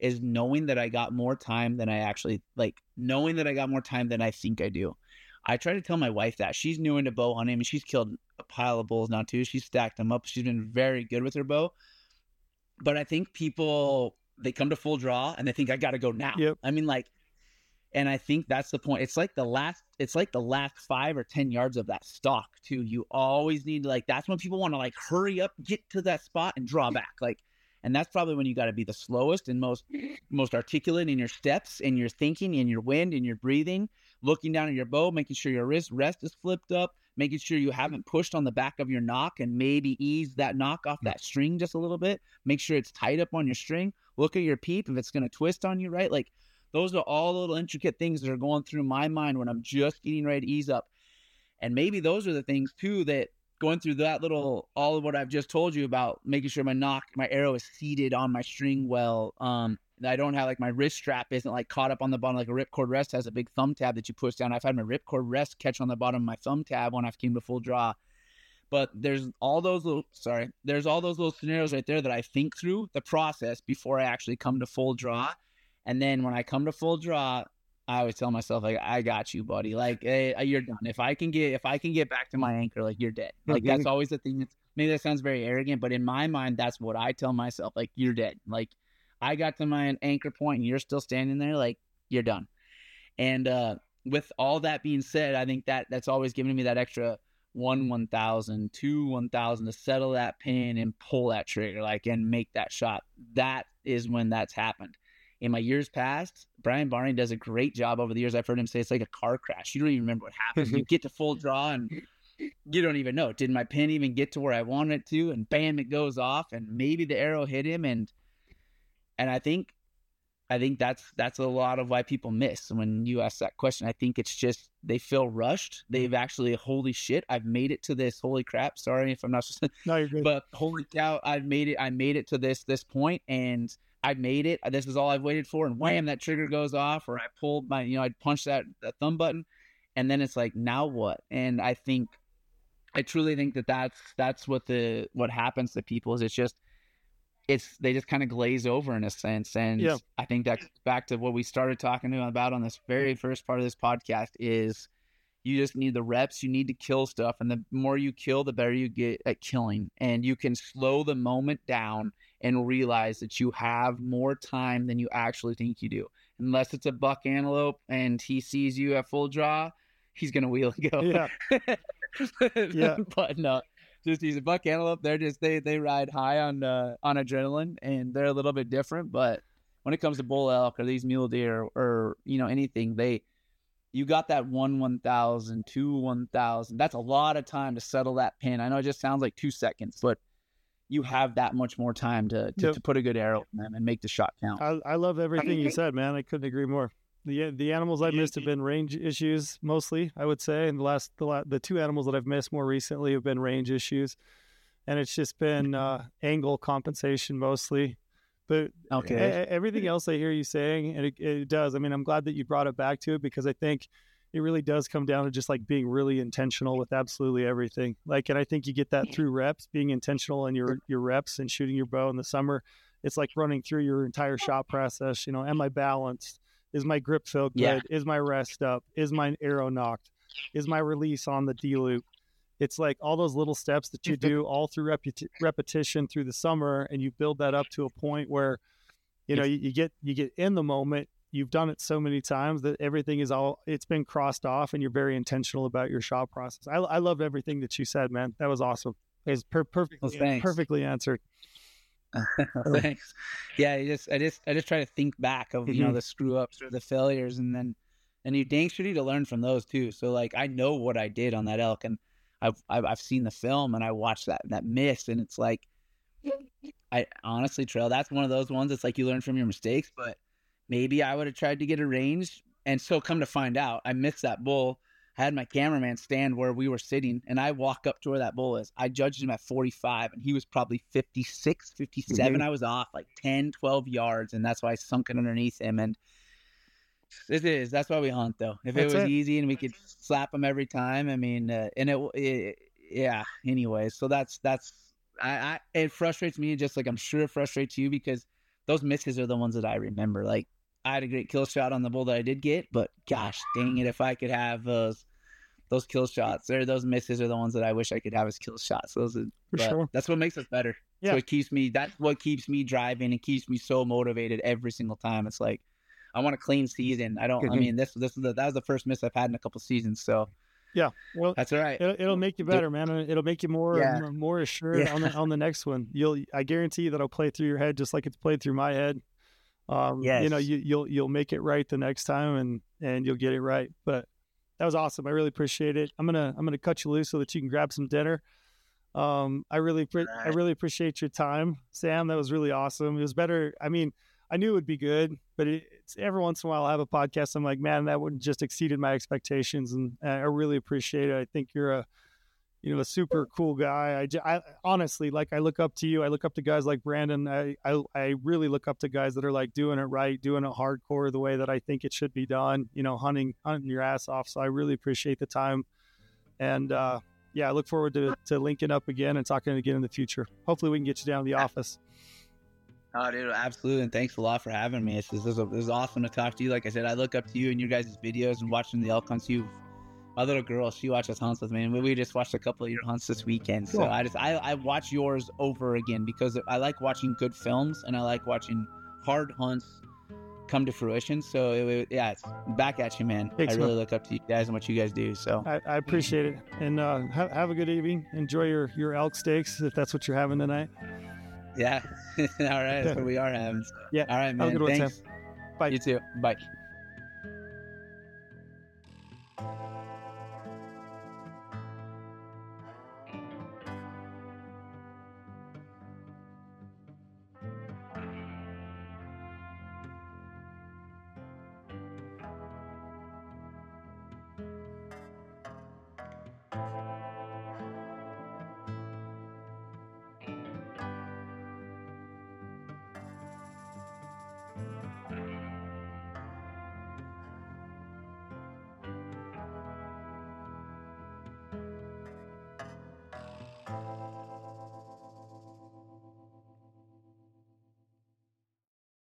is knowing that I got more time than I actually like knowing that I got more time than I think I do. I try to tell my wife that. She's new into bow hunting. I mean, she's killed a pile of bulls now too. She stacked them up. She's been very good with her bow, but I think people, they come to full draw and they think I got to go now. Yep. I mean, like, and I think that's the point. It's like the last, it's like the last five or ten yards of that stalk too. You always need to like, that's when people want to like hurry up, get to that spot and draw back. Like, and that's probably when you got to be the slowest and most most articulate in your steps and your thinking and your wind and your breathing, looking down at your bow, making sure your wrist rest is flipped up, making sure you haven't pushed on the back of your knock and maybe ease that knock off that string just a little bit. Make sure it's tied up on your string. Look at your peep if it's going to twist on you, right? Like those are all little intricate things that are going through my mind when I'm just getting ready to ease up. And maybe those are the things too that going through that little, all of what I've just told you about making sure my knock, my arrow is seated on my string well. Um, I don't have like my wrist strap isn't like caught up on the bottom. Like a Rip Cord rest has a big thumb tab that you push down. I've had my Rip Cord rest catch on the bottom of my thumb tab when I've came to full draw. But there's all those little, sorry, there's all those little scenarios right there that I think through the process before I actually come to full draw. And then when I come to full draw, I always tell myself, like, I got you, buddy. Like, hey, you're done. If I can get, if I can get back to my anchor, like, you're dead. Like, that's always the thing. That's, maybe that sounds very arrogant, but in my mind, that's what I tell myself. Like, you're dead. Like, I got to my anchor point, and you're still standing there. Like, you're done. And uh, with all that being said, I think that that's always given me that extra one one thousand, two one thousand to settle that pin and pull that trigger, like, and make that shot. That is when that's happened. In my years past, Brian Barney does a great job over the years. I've heard him say it's like a car crash. You don't even remember what happened. You get to full draw and you don't even know. Did my pin even get to where I wanted it to? And bam, it goes off. And maybe the arrow hit him. And and I think I think that's that's a lot of why people miss when you ask that question. I think it's just they feel rushed. They've actually, holy shit, I've made it to this. Holy crap. Sorry if I'm not just no, you're good. But holy cow, I've made it, I made it to this this point and I made it. This is all I've waited for. And wham, that trigger goes off, or I pulled my, you know, I'd punch that, that thumb button. And then it's like, now what? And I think, I truly think that that's, that's what the, what happens to people is it's just, it's, they just kind of glaze over in a sense. And yeah. I think that's back to what we started talking about on this very first part of this podcast is you just need the reps, you need to kill stuff. And the more you kill, the better you get at killing. And you can slow the moment down and realize that you have more time than you actually think you do. unless it's a buck antelope and he sees you at full draw, he's going to wheel and go. Yeah. yeah. But no, just he's a buck antelope. They're just, they, they ride high on, uh, on adrenaline, and they're a little bit different. But when it comes to bull elk or these mule deer or, or you know, anything, they, you got that one, one thousand, two, one thousand. That's a lot of time to settle that pin. I know it just sounds like two seconds, but you have that much more time to to, yep. to put a good arrow in them and make the shot count. I, I love everything I mean, you said, man. I couldn't agree more. The the animals I missed have been range issues mostly, I would say. And the last the la- the two animals that I've missed more recently have been range issues, and it's just been uh, angle compensation mostly. But okay. a- everything else I hear you saying, and it, it does. I mean, I'm glad that you brought it back to it, because I think it really does come down to just like being really intentional with absolutely everything. Like, and I think you get that through reps, being intentional in your, your reps and shooting your bow in the summer. It's like running through your entire shot process. You know, am I balanced? Is my grip feel good? Yeah. Is my rest up? Is my arrow knocked? Is my release on the D loop? It's like all those little steps that you do all through repeti- repetition through the summer. And you build that up to a point where, you know, you, you get, you get in the moment. You've done it so many times that everything is all, it's been crossed off, and you're very intentional about your shot process. I, I loved everything that you said, man. That was awesome. It was per- perfectly, well, perfectly answered. Thanks. Yeah. I just, I just, I just try to think back of, mm-hmm. you know, the screw ups or the failures, and then, and you dang sure need to learn from those too. So like, I know what I did on that elk, and I've, I've, I've seen the film, and I watched that, that miss. And it's like, I honestly, Trail, that's one of those ones. It's like you learn from your mistakes, but maybe I would have tried to get a range. And so come to find out, I missed that bull. I had my cameraman stand where we were sitting, and I walk up to where that bull is. I judged him at forty-five, and he was probably fifty-six, fifty-seven. Mm-hmm. I was off like ten, twelve yards, and that's why I sunk it underneath him. And this is, that's why we hunt, though. If that's it was it. easy and we could slap him every time, I mean, uh, and it, it, yeah, anyway. So that's, that's, I, I, it frustrates me, just like I'm sure it frustrates you, because those misses are the ones that I remember. Like, I had a great kill shot on the bull that I did get, but gosh dang it, if I could have those those kill shots, or those misses are the ones that I wish I could have as kill shots. Those are, For sure. That's what makes us better. Yeah. So it keeps me, that's what keeps me driving. It keeps me so motivated every single time. It's like, I want a clean season. I don't, mm-hmm. I mean, this, this is the, that was the first miss I've had in a couple seasons. So yeah, well, that's all right. It'll, it'll make you better, man. It'll make you more, yeah. more assured yeah. on the, on the next one. You'll, I guarantee you that'll play through your head, just like it's played through my head. Um, yes. you know, you, you'll, you'll make it right the next time, and, and you'll get it right. But that was awesome. I really appreciate it. I'm going to, I'm going to cut you loose so that you can grab some dinner. Um, I really, pre- right. I really appreciate your time, Sam. That was really awesome. It was better. I mean, I knew it would be good, but it, it's every once in a while I have a podcast. I'm like, man, that would just exceeded my expectations. And I really appreciate it. I think you're a, you know, a super cool guy. I, j- I honestly, like, I look up to you. I look up to guys like Brandon. I, I, I really look up to guys that are like doing it right, doing it hardcore the way that I think it should be done, you know, hunting, hunting your ass off. So I really appreciate the time. And, uh, yeah, I look forward to, to linking up again and talking again in the future. Hopefully we can get you down to the office. Oh, dude, absolutely. And thanks a lot for having me. It's just, this is awesome to talk to you. Like I said, I look up to you and your guys' videos and watching the elk hunts. You, my little girl, she watches hunts with me, and we just watched a couple of your hunts this weekend. So cool. I just, I, I watch yours over again, because I like watching good films, and I like watching hard hunts come to fruition. So it, it, yeah, it's back at you, man. Thanks, I really man. Look up to you guys and what you guys do. So I, I appreciate it. And uh, have, have a good evening. Enjoy your, your elk steaks, if that's what you're having tonight. Yeah. All right. That's what we are having. So. Yeah. All right, man. Have a good one, thanks. Sam. Bye. You too. Bye.